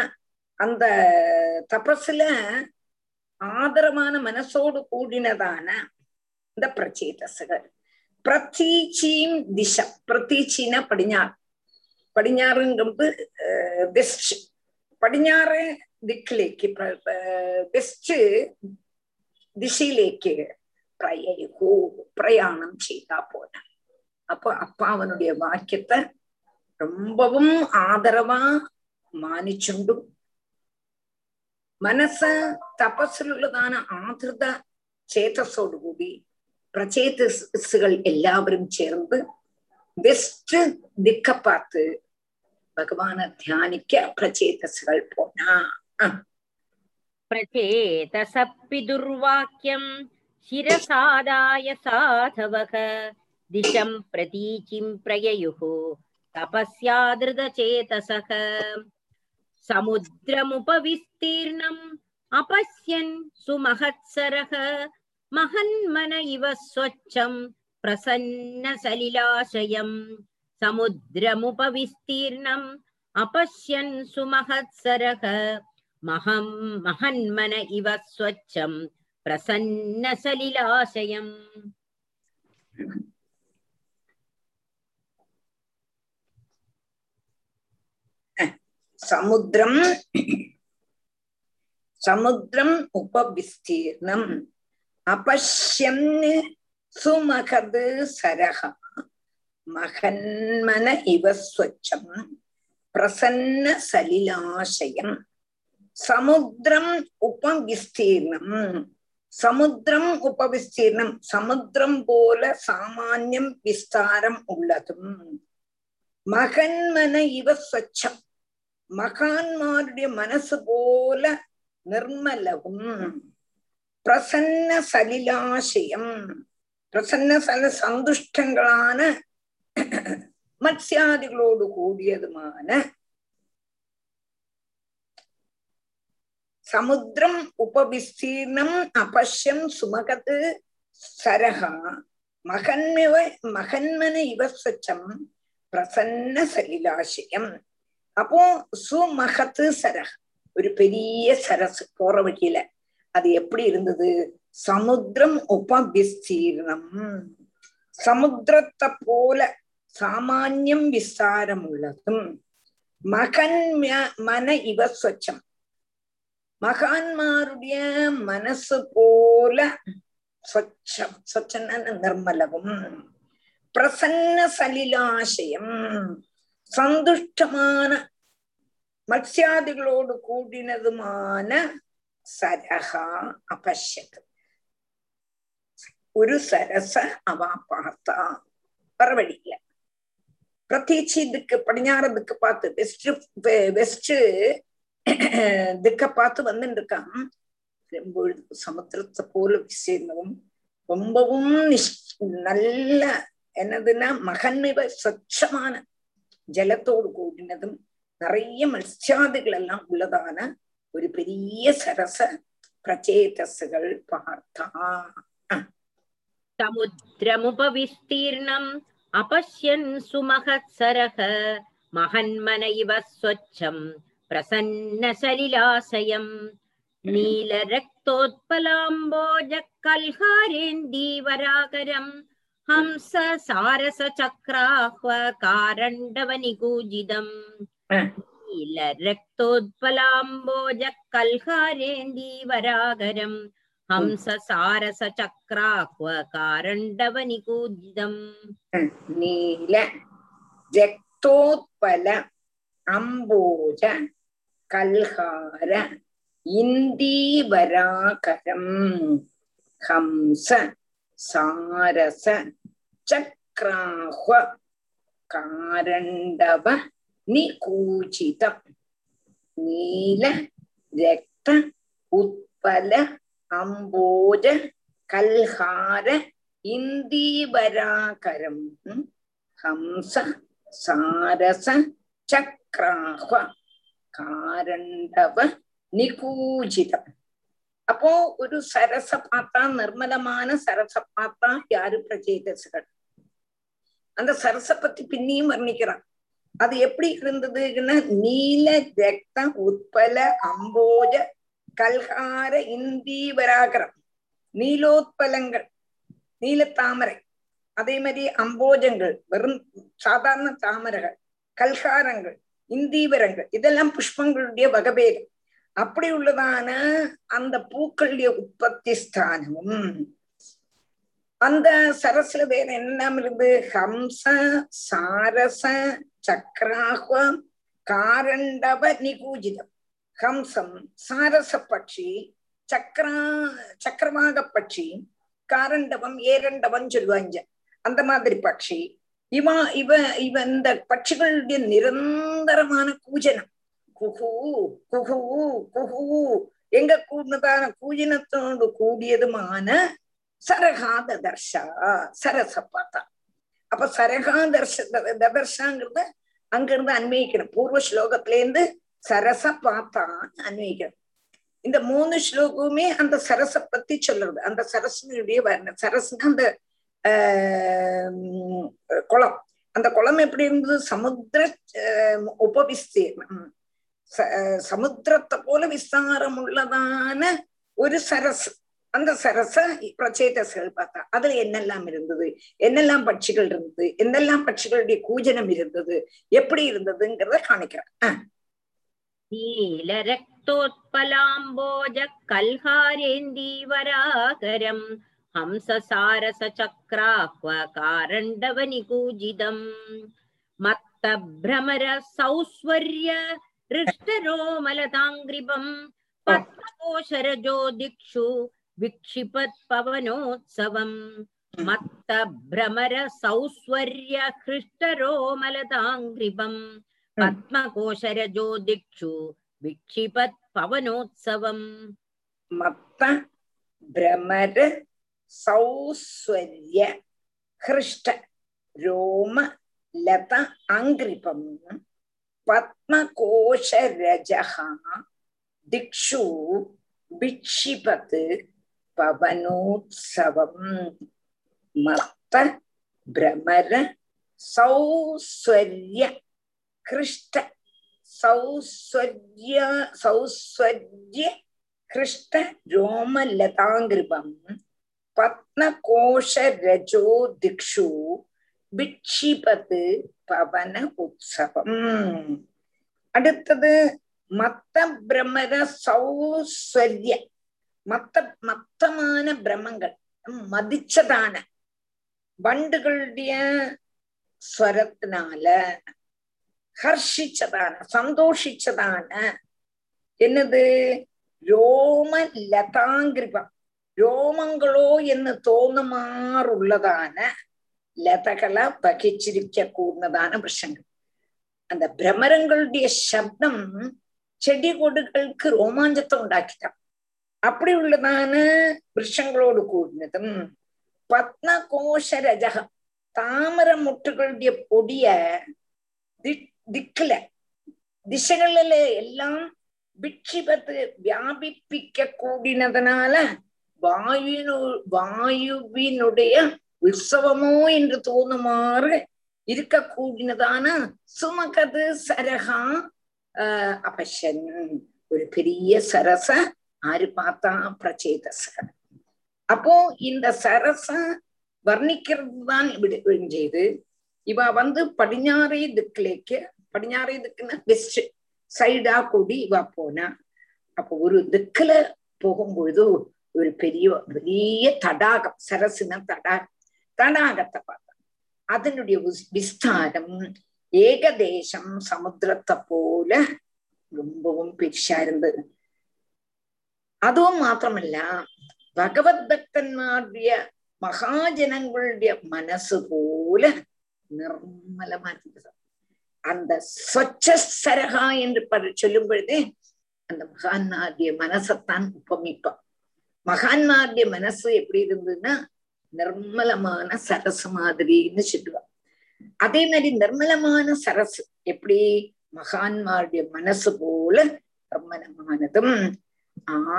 அந்த தபஸ்ல ஆதரவான மனசோடு கூடினதான இந்த பிரச்சேதசுகள் பிரதீச்சீம் திசை. பிரதீச்சின்னா படிஞ்சார், படிஞ்சாறுங்கிறது வெஸ்ட், படிஞ்சாறு திக்கிலேக்கு வெஸ்ட் திசையிலேக்கு பிரயோ பிரயாணம் செய்தா போன. அப்போ அப்பா அவனுடைய வாக்கியத்தை ரொம்பவும் ஆதரவா மானிச்சுண்டு மனச தபஸில் உள்ளதான ஆதிருத சேதஸோடு கூடி பிரச்சேதசுகள் எல்லாரும் சேர்ந்து வெஸ்ட் திக்க பார்த்து பகவான தியானிக்க பிரச்சேதசுகள் போனா. பிரச்சேதஸபி துர்வாக்கியம் சிரசாதாய சாதவஹ திசம் பிரதீசிம் பிரயயுஹு தபஸ்யாத்ருத சேதசஹ. சமுத்ரமுபவிஸ்தீர்ணம் அபஸ்யன் சுமஹத்சரஹ மஹன்மன இவ ஸ்வச்சம் பிரசன்ன சலிலாசயம். சமுத்ரமுபவிஸ்தீர்ணம் அபஸ்யன் சுமஹத்சரஹ மஹன்மன இவ ஸ்வச்சம் பிரசன்ன சலிலாசயம். சமுத்திரம் உபவிஸ்தீர்ணம் அபஷ்யன் சுமகது சரஹ மகன்மன இவஸ்வச்சம் பிரசன்ன சலிலாசயம் சமுத்திரம் உபவிஸ்தீர்ணம். சமுத்திரம் உபவிஸ்தீர்ணம், சமுத்திரம் போல சாமான்யம் விஸ்தாரம் உள்ளதும். மகன்மன இவஸ்வச்சம், மகான்மாருடைய மனசு போல நிர்மலவும். பிரசன்ன சலிலாசயம், பிரசன்ன சல சந்துஷ்டங்களான மத்சியாதிகளோடு கூடியதுமான சமுத்திரம் உபவிஸ்தீர்ணம். அபஷ்யம் சுமகத் சரஹா மகன்மன இவஸ்வச்சம் பிரசன்ன சலிலாசயம். அப்போ சுமகத்து சரஹ், ஒரு பெரிய சரசு போற வழியில அது எப்படி இருந்தது? சமுத்திரம் உபவிஸ்தீர்ணம், சமுத்திரத்தை போல சாமான்யம் விஸ்தாரம் உள்ளதும். மகன்மன இவஸ்வச்சம், மகான்மாருடைய மனசு போல ஸ்வச்சம், ஸ்வச்சம்னா நிர்மலவும். பிரசன்ன சலிலாசயம், சந்துஷ்டமான மத்சியாதிகளோடு கூடினதுமான சரஹா அபஷ்யத், ஒரு சரச அவா பார்த்தா வர வழியில. பிரத்யேகி இதுக்கு படிஞ்சாற திக்க பார்த்து வெஸ்ட் திக்க பார்த்து வந்துட்டு இருக்கான். ரொம்ப சமுத்திரத்தை போல விசேர்ணவும் ரொம்பவும் நல்ல என்னதுன்னா மகன்மிக ஸ்வச்சமான ஜலத்தோடு கூடினதும் நிறைய மத்சியாதிகள் எல்லாம் உள்ளதான ஒரு பெரிய சரச பிரச்சேதசுகள் பார்த்தா. சமுத்திரமுபவிஸ்தீர்ணம் அபஷ்யன் சுமகத் சரஹ மகன்மன இவஸ்வச்சம் பிரசன்ன சலிலாசயம் நீல ரக்தோத்பலாம்போஜ கல்ஹாரேந்தீவராகரம் ஹம்ச சாரச சக்ராஹ்வ காரண்டவ நிகூஜிதம். நீல ரக்தோத்பலாம்போஜ கல்ஹாரேந்தீவராகரம் ஹம்ச சாரச சக்ராஹ்வ காரண்டவ நிகூஜிதம். நீல ரக்தோத்பல அம்போஜ கல்ஹார இந்தீவராகரம் ஹம்ச சாரச சக்ராஹ்வ காரண்டவ நிகூஜிதம். நீல ரக்த உத்பல அம்போஜ கல்ஹார இந்தீவராகரம் ஹம்ச சாரச சக்ராஹ்வ காரண்டவ நிகூஜிதம். அப்போ ஒரு சரச பார்த்தா, நிர்மலமான சரச பார்த்தா யாரு? பிரச்சேதசுகள். அந்த சரச பத்தி பின்னியும் வர்ணிக்கிறான். அது எப்படி இருந்ததுன்னா நீல ரக்த உத்பல அம்போஜ கல்ஹார இந்தீவராகரம், நீலோத்பலங்கள் நீல தாமரை, அதே மாதிரி அம்போஜங்கள் வெறும் சாதாரண தாமரைகள், கல்ஹாரங்கள் இந்தீவரங்கள், இதெல்லாம் புஷ்பங்களுடைய வகபேதம். அப்படி உள்ளதான அந்த பூக்களுடைய உற்பத்தி ஸ்தானமும் அந்த சரஸ்ல வேற என்ன இருந்து ஹம்ச சாரச சக்ராஹ்வ காரண்டவ நிகூஜிதம். ஹம்சம் சாரச பட்சி, சக்கரமாக பட்சி, காரண்டவம் ஏரண்டவம் சொல்லுவாங்க அந்த மாதிரி பட்சி. இவ இந்த பட்சிகளுடைய நிரந்தரமான கூஜனம், குஹு குஹு குஹு எங்க கூடதான கூஜனத்தோடு கூடியதுமான சரகாதர்ஷா சரச பார்த்தா. அப்ப சரகாதர்ஷாங்கிறத அங்கிருந்து அன்வயிக்கணும். பூர்வ ஸ்லோகத்திலேருந்து சரச பார்த்தான் அன்வயிக்கணும். இந்த 3 ஸ்லோகமுமே அந்த சரச பத்தி சொல்றது. அந்த சரசனுடைய வர்ணம், சரசுனா அந்த குளம். அந்த குளம் எப்படி இருந்தது? சமுத்திர உபவிஸ்தீர்ணம், சமுத்திரத்தை போல விஸ்தாரம் உள்ளதான ஒரு சரசு. அந்த சரச பிரச்சேதசுகள் பார்த்தா அதுல என்னெல்லாம் இருந்தது, என்னெல்லாம் பட்சிகள் இருந்தது, என்னெல்லாம் பட்சிகளுடைய கூஜனம் இருந்தது, எப்படி இருந்ததுங்கிறத காணிக்கிறேன். நீல ரக்தோத்பலாம்போஜ கல்ஹாரேந்தீவராகரம் ஹம்சசாரச சக்ராஹ்வகாரண்டவ நிகூஜிதம் மத்த பிரமர சௌஸ்வர்ய ரிஷ்டரோமலதாங்கிரிபம் பத்மகோஷரஜோ திக்ஷு விக்ஷிபத் பவனோத்சவம் மத்த பிரமர சௌஸ்வர்ய ஹிருஷ்டரோமலதாங்கிரிபம் பத்மகோஷரஜோ திக்ஷு விக்ஷிபத் பவனோத்சவம் மத்த பிரமர சௌஸ்வர்ய ஹிருஷ்ட ரோம லத அங்கிரிபம் பத்மகோஷரஜஹா திக்ஷு விக்ஷிபத் பவனோத்சவம் மத்த பிரமர சௌஸ்வர்ய ஹிருஷ்ட சௌஸ்வர்ய சௌஸ்வர்ய ஹிருஷ்ட ரோமலதாங்கிரிபம் பத்மகோஷரஜோ திக்ஷு விக்ஷிபத் பவன உத்சவம். அடுத்தது மத்த பிரமர சௌஸ்வர்ய மத்த மத்தமான பிரமங்கள் மதிச்சதான வண்டுகளுடைய ஸ்வரத்தினால ஹர்ஷிச்சதான சந்தோஷிச்சதான என்னது ரோம லதாங்கிரிபம் ரோமங்களோ എന്ന് തോന്നുമാറുള്ളതാണ് ലതകളെ ഭക്ഷിച്ചിരിക്ക കൂടുന്നതാണ് വൃക്ഷങ്ങൾ. அந்த பிரமரங்களுடைய சப்தம் செடி கொடிகளுக்கு ரோமாஞ்சத்தை ഉണ്ടാക്കിക്കാം. அப்படி உள்ளതാണ് വൃക്ഷങ്ങളോട് കൂടുന്നതും പത്മകോശരജഹ താമര മുട്ടുകളുടെ പൊടിയ ദിക്കില് ദിശകളില് എല്ലാം വിക്ഷിപത്ത് വ്യാപിപ്പിക്ക കൂടിനതിനാല வாயுவினுடைய உற்சவமோ என்று தோணுமாறு இருக்க கூடினதான சுமகது சரகா அபஷன் ஒரு பெரிய சரச ஆறு பார்த்தா பிரச்சேத சரஸ். அப்போ இந்த சரச வர்ணிக்கிறது தான் செய்து இவ வந்து படிஞ்சாறை திக்கிலேக்கு படிஞ்சாறை திக்குன்னா வெஸ்ட் சைடா கூடி இவா போனா அப்போ ஒரு திக்குல போகும்பொழுது ஒரு பெரிய பெரிய தடாகம் சரசுன தடாகத்தை பார்த்தா அதனுடைய விஸ்தாரம் ஏகதேசம் சமுத்திரத்தை போல ரொம்பவும் பெருசா இருந்தது. அதுவும் மாத்திரமல்ல பகவத் பக்தன்மாருடைய மகாஜனங்களுடைய மனசு போல நிர்மலமா இருந்தது. அந்த சொச்ச சரகா என்று சொல்லும் பொழுதே அந்த மகான்மாருடைய மனசைத்தான் உபமிப்பான். மகான்மாருடைய மனசு எப்படி இருந்ததுன்னா நிர்மலமான சரசு மாதிரின்னு சொல்லுவாங்க. அதே மாதிரி நிர்மலமான சரசு எப்படி மகான்மாருடைய மனசு போல நிர்மலமானதும்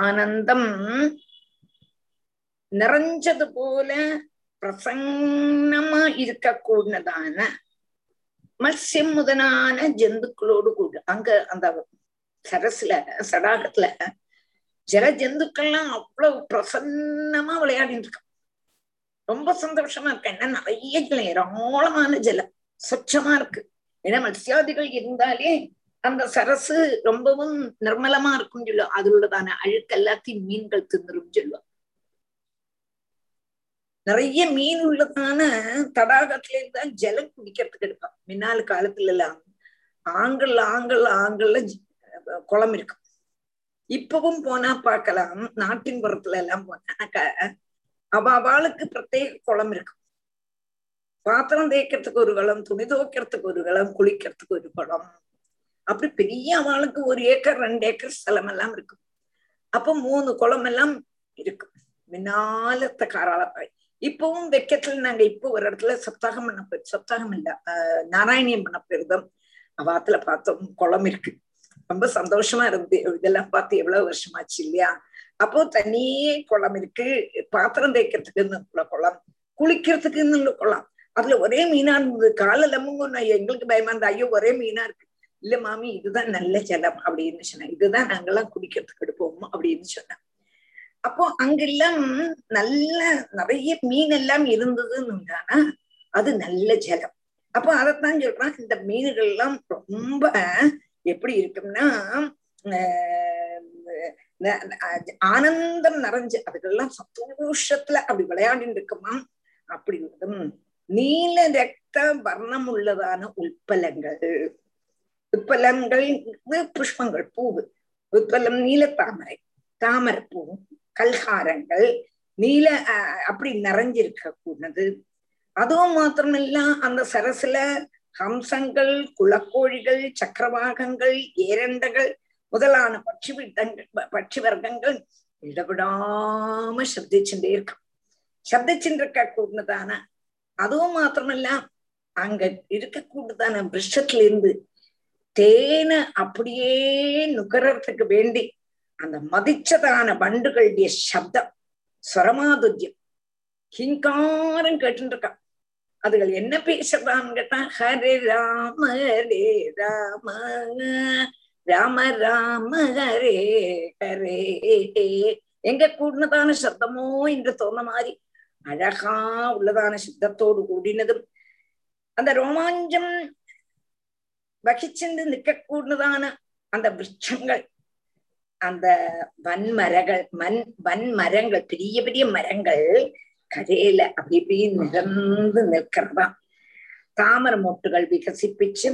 ஆனந்தம் நிறைஞ்சது போல பிரசன்னமா இருக்க கூடதான மத்சியம் முதலான ஜந்துக்களோடு கூட அங்க அந்த சரசுல சடாகத்துல ஜல ஜந்துக்கள்லாம் அவ்வளவு பிரசன்னமா விளையாடிட்டு இருக்கான். ரொம்ப சந்தோஷமா இருக்கு. ஏன்னா நிறைய ஜலம் ஏராளமான ஜலம் சொச்சமா இருக்கு. ஏன்னா மத்சியாதிகள் இருந்தாலே அந்த சரசு ரொம்பவும் நிர்மலமா இருக்கும்னு சொல்லுவோம். அது உள்ளதான அழுக்கு எல்லாத்தையும் மீன்கள் தின்னுரும் சொல்லுவோம். நிறைய மீன் உள்ளதான தடாகத்துல இருந்தால் ஜலம் குடிக்கிறதுக்கு எடுப்பான். முன்னாள் காலத்துல எல்லாம் ஆங்கள்ல குளம் இருக்கும். இப்பவும் போனா பார்க்கலாம். நாட்டின் புறத்துல எல்லாம் போனாக்கா அவளுக்கு பிரத்யேக குளம் இருக்கும். பாத்திரம் தேய்க்கிறதுக்கு ஒரு குளம், துணி துவைக்கிறதுக்கு ஒரு குளம், குளிக்கிறதுக்கு ஒரு குளம், அப்படி பெரிய அவளுக்கு 1 ஏக்கர் 2 ஏக்கர் ஸ்தலம் எல்லாம் இருக்கும். அப்போ 3 குளம் எல்லாம் இருக்கும். முன்னாலத்த காராளப்பாய் இப்பவும் வெக்கத்துல நாங்க இப்போ ஒரு இடத்துல சப்தாகம் பண்ண போயிருந்தோம். சப்தாகம் இல்ல நாராயணியம் பண்ண போயிருந்தோம். அவாத்துல பார்த்தோம் குளம் இருக்கு. ரொம்ப சந்தோஷமா இருந்து இதெல்லாம் பார்த்து எவ்வளவு வருஷமாச்சு இல்லையா. அப்போ தனியே குளம் இருக்கு. பாத்திரம் தேய்க்கிறதுக்குன்னு உள்ள குளம், குளிக்கிறதுக்குன்னு உள்ள குளம். அதுல ஒரே மீனா இருந்தது. காலில் எங்களுக்கு பயமா இருந்தது. ஐயோ ஒரே மீனா இருக்கு. இல்ல மாமி இதுதான் நல்ல ஜலம் அப்படின்னு சொன்னேன். இதுதான் நாங்கெல்லாம் குடிக்கிறதுக்கு எடுப்போம் அப்படின்னு சொன்னேன். அப்போ அங்கெல்லாம் நல்ல நிறைய மீன் எல்லாம் இருந்ததுன்னு அது நல்ல ஜலம். அப்போ அதைத்தான் சொல்றான். இந்த மீன்கள் எல்லாம் ரொம்ப எப்படி இருக்கும்னா ஆனந்தம் நிறைஞ்சு அதுக்கெல்லாம் சந்தோஷத்துல அப்படி விளையாடின்னு இருக்குமா அப்படி இருக்கும். நீல ரத்த வர்ணம் உள்ளதான உட்பலங்கள், உட்பலங்கள் புஷ்பங்கள் பூவு, உட்பலம் நீல தாமரை, தாமரை பூ, கல்காரங்கள் நீல அப்படி நிறைஞ்சிருக்க கூடாது. அதுவும் மாத்திரமில்ல அந்த சரசுல ஹம்சங்கள், குளக்கோழிகள், சக்கரவாகங்கள், ஏரண்டகள் முதலான பட்சி வர்க்கங்கள் இடவிடாம சப்திச்சுட்டே இருக்கு, சப்திச்சுருக்க கூடதான. அதுவும் மாத்திரமல்ல அங்க இருக்க கூடதான விருஷத்துல இருந்து தேனை அப்படியே நுகர்றதுக்கு வேண்டி அந்த மதிச்சதான வண்டுகளுடைய சப்தம், ஸ்வரமாதுர்யம், ஹிங்காரம் கேட்டுட்டு இருக்கான். அதுகள் என்ன பேசுறான்னு கேட்டா, ஹரே ராம ஹரே ராம ராம ராம ஹரே ஹரே. எங்க கூடினதான சப்தமோ என்று தோண மாதிரி அழகா உள்ளதான சப்தத்தோடு கூடினதும் அந்த ரோமாஞ்சம் வகிச்சென்று நிக்க கூடினதான அந்த விருட்சங்கள், அந்த வன்மரங்கள், வன்மரங்கள், பெரிய பெரிய மரங்கள் கரையில அப்படி இப்படி நிறந்து நிற்கிறதா. தாமர மொட்டுகள் விகசிப்பிச்சு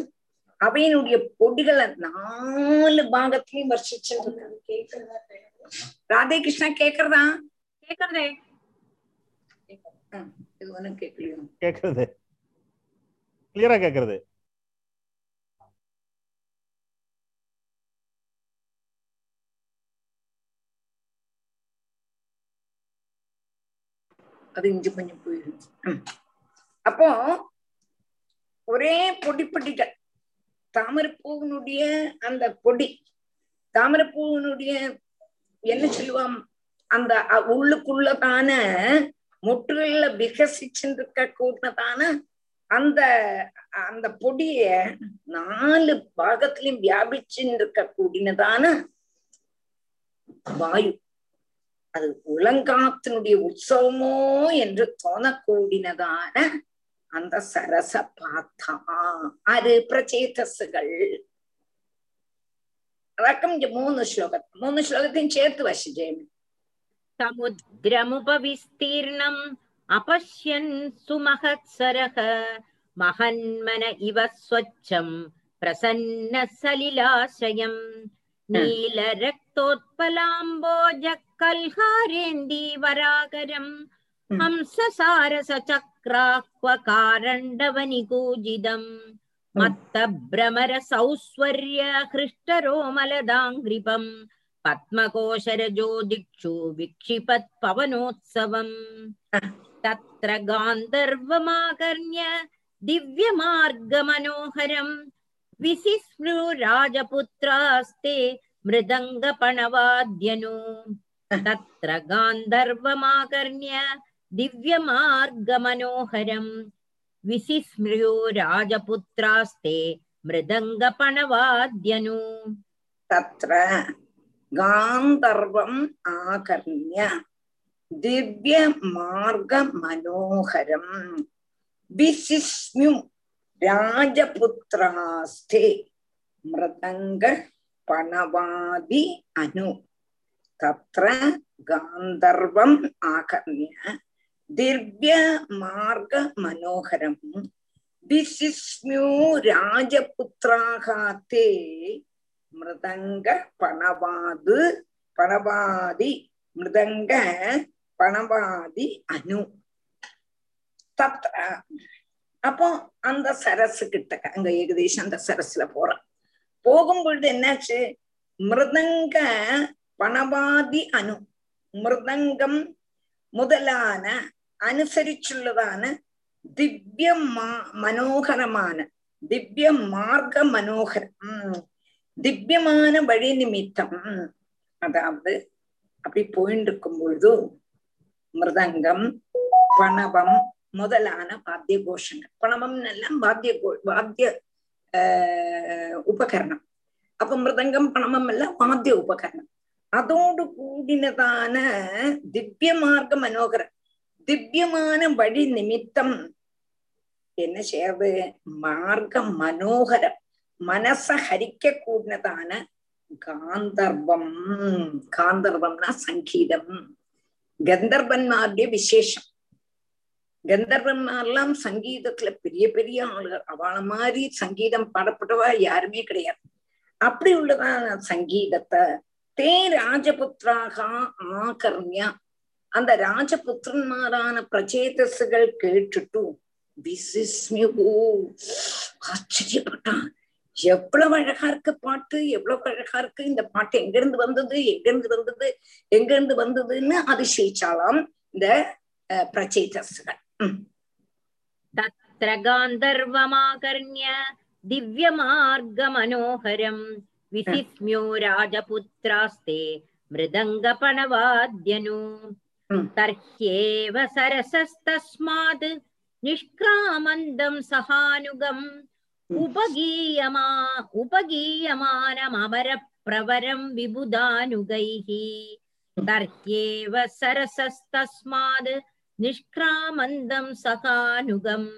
அவையினுடைய பொடிகளை நாலு பாகத்திலையும் வர்ஷிச்சு. ராதே கிருஷ்ணா கேக்குறதா? கேக்குறதே, இது ஒன்னும் கேட்கலையோ? கேக்குறது கிளியரா கேக்குறது. அது இஞ்சி கொஞ்சம் போயிடும். அப்போ ஒரே பொடி பொடிகள், தாமரைப்பூவினுடைய அந்த பொடி, தாமரைப்பூவினுடைய என்ன சொல்லுவான் அந்த உள்ளுக்குள்ளதான மொட்டுகள்ல விகசிச்சுட்டு இருக்க கூடதான அந்த அந்த பொடிய நாலு பாகத்திலையும் வியாபிச்சுட்டு இருக்க கூடினதான வாயு, அது உலங்காத்தினுடைய உற்சவமோ என்று தோணக்கூடினதான அந்த சரச பார்த்தா அது பிரச்சேதசுகள். அதாக்கம் இங்க மூணு ஸ்லோகத்தையும் சேர்த்து வச்சு ஜெயம். சமுத்திரமுபவிஸ்தீர்ணம் அபஷ்யன் சுமஹத்சரஹ மகன்மன இவ ஸ்வச்சம் பிரசன்ன சலிலாசயம் நீல ரக்தோத்பலாம்போஜ கல்ஹாரேந்தி வராகரம் ஹம்சசாரச சக்ராஹ்வ காரண்டவ நிகூஜிதம் மத்த பிரமர சௌஸ்வர்ய ஹிருஷ்டரோமலதாங்கிரிபம் பத்மகோஷரஜோ திக்ஷு விக்ஷிபத் பவனோத்சவம் தத்ர காந்தர்வமாகர்ண்ய திவ்ய மார்க மனோஹரம் விசிஸ்ரு ராஜபுத்ராஸ்தே மிருதங்க பணவாத்யனோ தத்ர காந்தர்வமாகர்ண்ய திவ்ய மார்க மனோஹரம் விசிஸ்மியோ ராஜபுத்ராஸ்தே மிருதங்க பணவாத்யனோ தத்ர காந்தர்வம் ஆகர்ண்ய திவ்ய மார்க மனோஹரம் விசிஸ்மியோ ராஜபுத்ராஸ்தே மிருதங்க பணவாதி அனு தத்ர காந்தர்வம் ஆகர்ண்ய திவ்ய மார்க மனோஹரம் விசிஸ்மியோ ராஜபுத்ராஹ தே மிருதங்க பணவாதி மிருதங்க பணவாதி அனு தத்ர. அப்போ அந்த சரசு கிட்ட அங்க ஏகதேசம் அந்த சரசுல போறான். போகும் பொழுது என்னாச்சு? மிருதங்க பணவாதி அணு, மிருதங்கம் முதலான அனுசரிச்சுள்ளதான திவ்ய மனோகரமான திவ்ய மார்க்க மனோகரம், திவ்யமான வழி நிமித்தம், அதாவது அப்படி போயிட்டு இருக்கும் பொழுது மிருதங்கம், பணவம் முதலான வாத்திய கோஷங்கள், பணவம் எல்லாம் வாத்திய உபகரணம். அப்ப மிருதங்கம் பணவம் எல்லாம் வாத்திய உபகரணம். அதோடு கூடினதான திவ்ய மார்க்க மனோகரம், திவ்யமான வழி நிமித்தம் என்ன செய்யறது? மார்க்க மனோகரம், மனச ஹரிக்க கூடினதான காந்தர்வம், காந்தர்வம்னா சங்கீதம். கந்தர்வன்மாருடைய விசேஷம், கந்தர்வன்மாரெல்லாம் சங்கீதத்துல பெரிய பெரிய ஆளுகள். அவளை மாதிரி சங்கீதம் பாடப்பட்டவா யாருமே கிடையாது. அப்படி உள்ளதான் சங்கீதத்தை தே ராஜபுத்திராக ஆகர்மியா, அந்த ராஜபுத்திரன்மாரான பிரச்சேதசுகள் கேட்டுட்டும் விசிஸ்மியூ, ஆச்சரியப்பட்டான். எவ்வளவு அழகா இருக்கு பாட்டு, எவ்வளவு அழகா இருக்கு, இந்த பாட்டு எங்கிருந்து வந்தது எங்கிருந்து வந்ததுன்னு அதிசயிச்சாலாம் இந்த பிரச்சேதசுகள். தத்ர காந்தர்வமாகர்ண்ய திவ்ய மார்க மனோஹரம் விசிஸ்மியோ ராஜபுத்ராஸ்தே மிருதங்க பணவாத்யனு தர்ஹ்யேவ சரசஸ்தஸ்மாத் நிஷ்கிராமந்தம் சஹானுகம் உபகீயமானமரப்பிரவரம் விபுதானுகைஹி தர்ஹ்யேவ சரசஸ்தஸ்மாத் நிஷ்கிராமந்தம் சஹானுகம்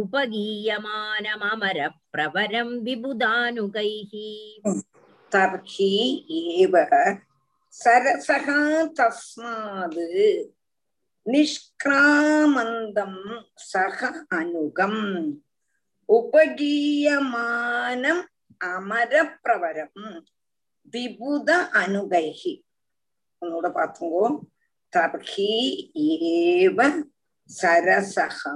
உபகீயமானமரப்பிரவரம் விபுதானுகைஹி தர்ஹ்யேவ சரசஹா தஸ்மாத் நிஷ்கிராமந்தம் சஹானுகம் உபகீயமானம் அமரப்பிரவரம் விபுத அனுகைஹி. உன்னோட பார்த்துங்கோ, தர்ஹ்யேவ சரசஹா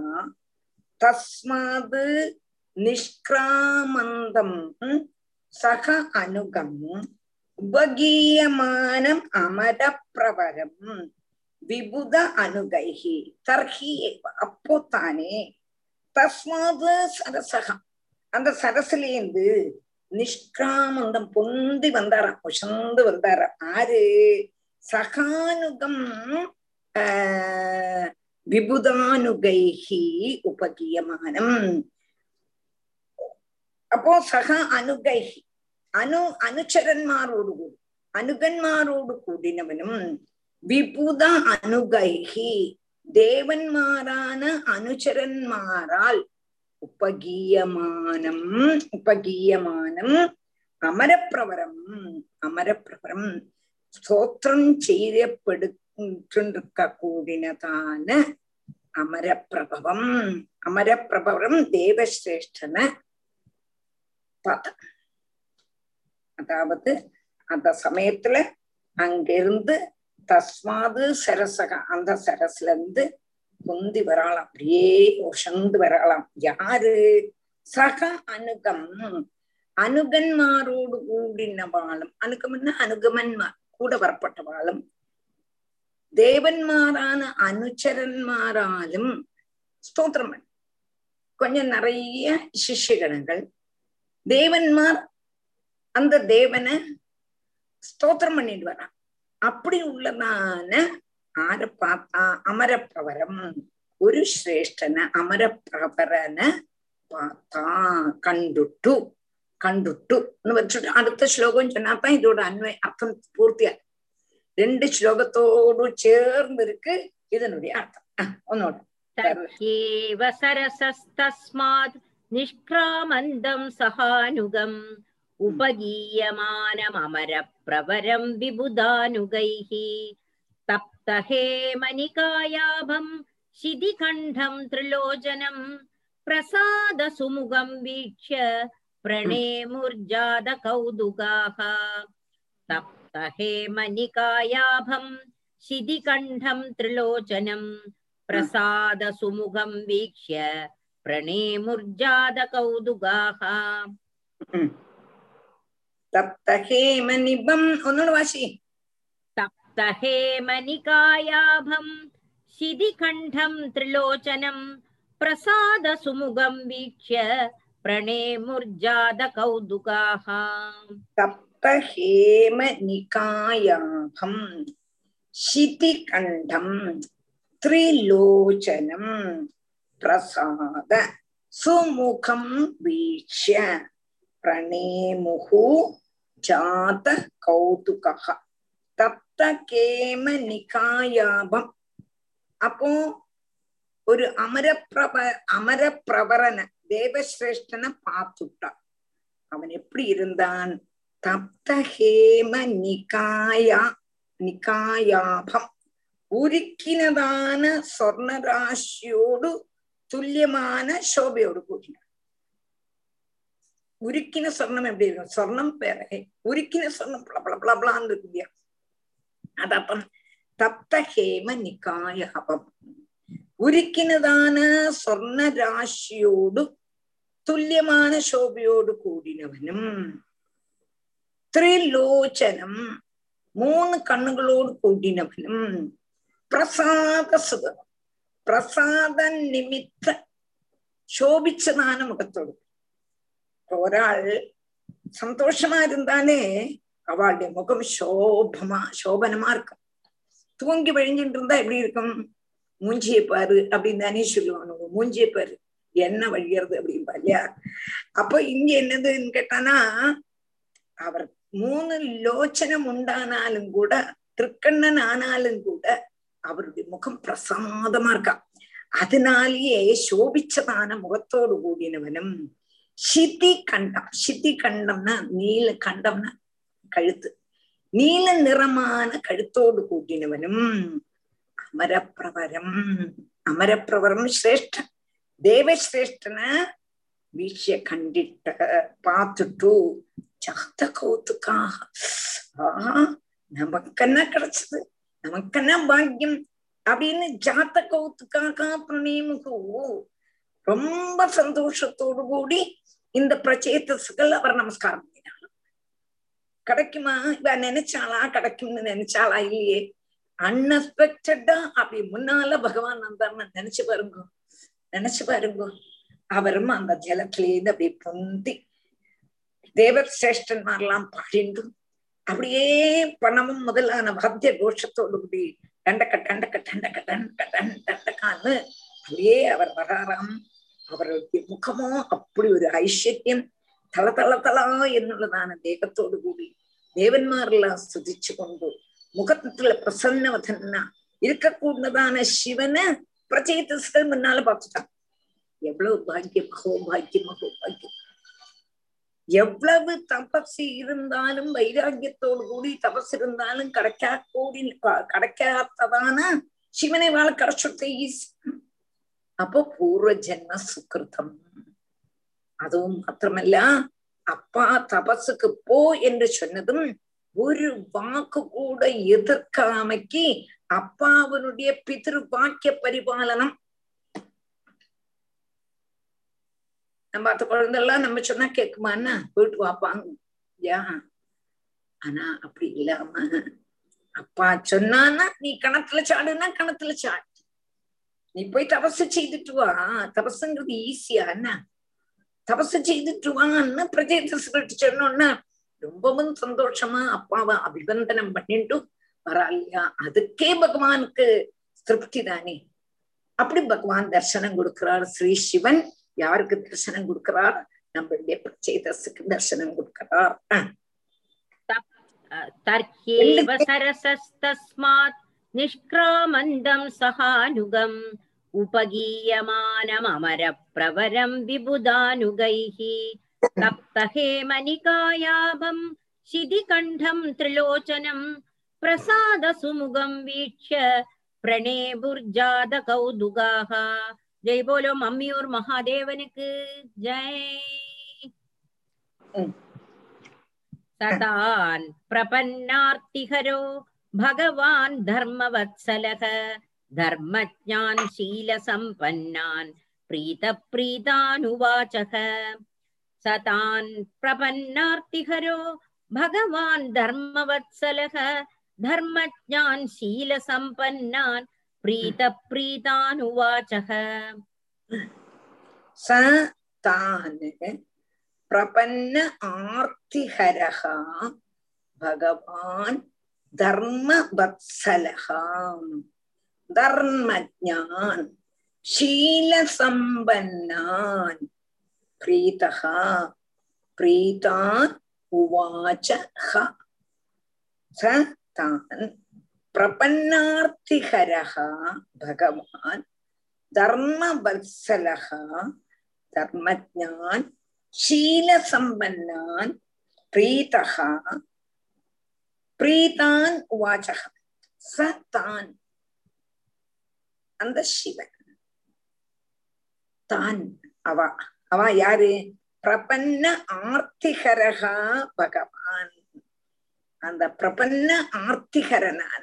தஸ்மாத் நிஷ்கிராமந்தம் சஹ அனுகம் உபகீயமானம் அமரப்பிரவரம் விபுத அனுகைஹி தர்ஹ்யேவ அப்போ தானே, தஸ்மாத் சரசகா அந்த சரசிலேந்து நிஷ்கிராமந்தம் பொந்தி வந்தாராம், உசந்து வந்தாராம். ஆறு சகானுகம் விபுதானுகைஹி உபகீயமானம். அப்போ சகா அனுகைஹி அனுச்சரன்மாரோடு கூடி அனுகன்மாரோடு கூடினவனும் விபுத அனுகைஹி தேவன்மாரான அனுச்சரன்மாரால் உபகீயமானம் அமரப்பிரவரம் ஸ்தோத்திரம் செய்யப்படுக்க கூடினதான அமரப்பிரபவம் தேவசிரேஷ்டன பார்த்தா. அதாவது அந்த சமயத்துல அங்கிருந்து தஸ்மாது சரசக அந்த சரஸ்ல இருந்து பொந்தி வராளாம், அப்படியே ஒசந்து வராளாம். யாரு? சக அனுகம், அனுகன்மாரோடு கூடினவாளும், அனுகம்னா அனுகமன்மார் கூட வரப்பட்டவாளும், தேவன்மாரான அனுச்சரன்மாராலும் ஸ்தோத்திரம். கொஞ்சம் நிறைய சிஷ்யகணங்கள் தேவன்மார் அந்த தேவனை ஸ்தோத்திரம் பண்ணிட்டு வரான். அப்படி உள்ளதான ஆர பார்த்தா அமரப்பிரவரம், ஒரு சிரேஷ்டன அமரப்பிரவரன பார்த்தா கண்டுட்டுன்னு வச்சுட்டு அடுத்த ஸ்லோகம் சொன்னாதான் இதோட அன்மை அர்த்தம் பூர்த்தியா. ரெண்டு ஸ்லோகத்தோடு சேர்ந்து இருக்கு இதனுடைய அர்த்தம். உன்னோட தர்ஹ்யேவ சரசஸ்தஸ்மாத் நிஷ்கிராமந்தம் சஹானுகம் உபகீயமானம் அமரப்பிரவரம் விபுதானுகைஹி தப்தஹேமனிகாயாபம் சிதிகண்டம் த்ரிலோஜனம் பிரசாத சுமுகம் வீட்ச பிரணேமுர்ஜாத கௌதுகாஹ தப்தஹேமனிகாயாபம் சிதிகண்டம் த்ரிலோஜனம் பிரசாத சுமுகம் வீட்ச பிரணேமுர்ஜாத கௌதுகாஹ தப்தஹேமனிபம் ஒன்னோடு வாசி தப்தஹேமனிகாயாபம் சிதிகண்டம் த்ரிலோச்சனம் பிரசாத சுமுகம் வீட்ச பிரணேமுர்ஜாத கௌதுகாஹ தப்தஹேமனிகாயாபம் சிதிகண்டம் த்ரிலோச்சனம் பிரசாத சுமுகம் வீட்ச பிரணேமுஹு ஜாத கௌதுகஹ தப்தகேம நிகாயாபம். அப்போ ஒரு அமரப்பிரவரன தேவசிரேஷ்டனை பார்த்துட்டான். அவன் எப்படி இருந்தான்? தப்தஹேம நிகாயா நிகாயாபம் உருக்கினதான சொர்ணராசியோடு துல்லியமான சோபையோடு கூட்டினார். உருக்கின சொர்ணம் எப்படி இருக்கும்? சொர்ணம் பேரகை உருக்கின சொர்ணம் பிளபளபளபளான்னு இருக்குதியா? அதப்பம் தப்தஹேம நிகாயாபம் உருக்கினதான சொர்ணராசியோடு തുല്യമാണ് ശോഭയോട് കൂടിനവനും ത്രിലോചനം മൂന്ന് കണ്ണുകളോട് കൂടിനവനും പ്രസാദസുഖം പ്രസാദ നിമിത്ത ശോഭിച്ചതാണ് മുഖത്തോട്. ഒരാൾ സന്തോഷമായിരുന്നാലേ അവളുടെ മുഖം ശോഭനമാ இருக்கும். தூங்கி வழிஞ்சிட்டு இருந்தா எப்படி இருக்கும்? மூஞ்சியை பாரு அப்படின்னு தானே சொல்லுவாங்க. மூஞ்சியை பாரு, என்ன வழியறது அப்படின்பா இல்லையா? அப்போ இங்க என்னதுன்னு கேட்டானா, அவர் மூணு லோச்சனம் உண்டானாலும் கூட, திருக்கண்ணன் ஆனாலும் கூட அவருடைய முகம் பிரசாதமா இருக்கா. அதனாலேயே சோபிச்சதான முகத்தோடு கூடினவனும் சித்தி கண்டம். சித்தி கண்டம்னா நீல கண்டம்னா கழுத்து, நீல நிறமான கழுத்தோடு கூட்டினவனும் அமரப்பிரவரம். அமரப்பிரவரம் சிரேஷ்ட தேவசிரேஷ்டனை வீழ்ச்சிய கண்டிட்ட பார்த்துட்டு சக்த கௌத்துக்காக, நமக்கென்ன கிடைச்சது, நமக்கென்ன பாக்கியம் அப்படின்னு ஜாத்த கௌத்துக்காக பிரணயமுக்கு ரொம்ப சந்தோஷத்தோடு கூடி இந்த பிரச்சேதசுகள் அவர் நமஸ்காரம் பண்ணினாங்க. கிடைக்குமா இவ நினைச்சாளா? கிடைக்கும்னு நினைச்சாளா? இல்லையே. அன்எக்ஸ்பெக்டடா அப்படி முன்னால பகவான் வந்தார்னு நினைச்சு பாருங்க, நினைச்சு பாருங்க. அவரும் அந்த ஜலத்திலேருந்து அப்படியே பொந்தி தேவர் சிரேஷ்டன்மாரெல்லாம் பாடிண்டும் அப்படியே பணமும் முதலான வாத்திய கோஷத்தோடு கூடி டண்டக்க டண்டக்க டண்டக்க டண்டக்க டண்டக்கான்னு அப்படியே அவர் வராராம். அவருடைய முகமோ அப்படி ஒரு ஐஸ்வர்யம், தள தள தளா என்னுள்ளதான தேகத்தோடு கூடி தேவன்மாரெல்லாம் ஸ்துதிச்சு கொண்டு முகத்துல பிரசன்னவதன்னா இருக்கக்கூடதான சிவனை பிரச்சேதசுகள் முன்னால பார்த்துட்டான். எவ்வளவு பாக்கியமாகவோ பாக்கியமாகவோ பாக்கியம். எவ்வளவு தபசு இருந்தாலும் வைராக்கியத்தோடு கூடி தபசு இருந்தாலும் கிடைக்காததான சிவனை வாழ கிடைச்சுட்டே ஈஸி. அப்போ பூர்வ ஜென்ம சுகிருதம். அதுவும் மாத்திரமல்ல, அப்பா தபசுக்கு போ என்று சொன்னதும் ஒரு வாக்கு கூட எதிர்க்காமைக்கு அப்பாவனுடைய பிதிரு வாக்கிய பரிபாலனம். நம்ம அந்த குழந்தைலாம் நம்ம சொன்னா கேக்குமான்னா போயிட்டு வாப்பாங்க யா. ஆனா அப்படி இல்லாம அப்பா சொன்னான்னா நீ கணத்துல சாடுன்னா கணத்துல சாடு, நீ போய் தபசு செய்துட்டு வா. தபசுங்கிறது ஈஸியா என்ன, தபசு செய்துட்டு வான்னு பிரஜேதசுகிட்ட சொன்னோன்னா ரொம்பவும் சந்தோஷமா அப்பாவை அபிவந்தனம் பண்ணிட்டு வரா இல்லையா? அதுக்கே பகவானுக்கு திருப்தி தானே. அப்படி பகவான் தர்சனம் கொடுக்கிறார். ஸ்ரீ சிவன் யாருக்கு தர்சனம் கொடுக்கிறார்? நம்மளுடைய பிரச்சேதசுக்கு தர்சனம் கொடுக்கிறார். நிஷ்கிராமந்தம் சகானுகம் உபகீயமானம் அமர பிரவரம் விபுதானுகைஹி தப்தஹேம நிகாயாபம் சிதிகண்டம் த்ரிலோச்சனம் பிரசாதசுமுகம் வீட்ச பிரணேபுர்ஜாத கௌதுகாஹ. ஜெய் போலோ மம்மியூர் மகாதேவனுக்கு ஜெய். சதான் பிரபன்னார்த்திஹரோ பகவான் தர்மவத்சலக தர்மஜ்ஞான் ஷீல சம்பன்னான் பிரீத பிரீதானுவாசக. சதான் பிரபன்னார்த்திஹரோ பகவான் தர்மவத்சலக தர்மஜ்ஞான் ஷீல சம்பன்னான் பிரீத பிரீதானுவாசக. சதான் பிரபன்ன ஆர்த்திஹரஹ பகவான் தர்மவத்சலஹ தர்மஜ்ஞான் ஷீல சம்பன்னான் பிரீதஹ பிரீதான் உவாசஹ. சதான் பிரபன்னார்த்திஹரஹ பகவான் தர்மவத்சலஹ தர்மஜ்ஞான் ஷீல சம்பன்னான் பிரீதஹா பிரீதான் உவாச்சஹ சத்தான் அந்த சிவன் தான் அவா அவா யாரு பிரபன்ன ஆர்த்திகரகா பகவான் அந்த பிரபன்ன ஆர்த்திகரனான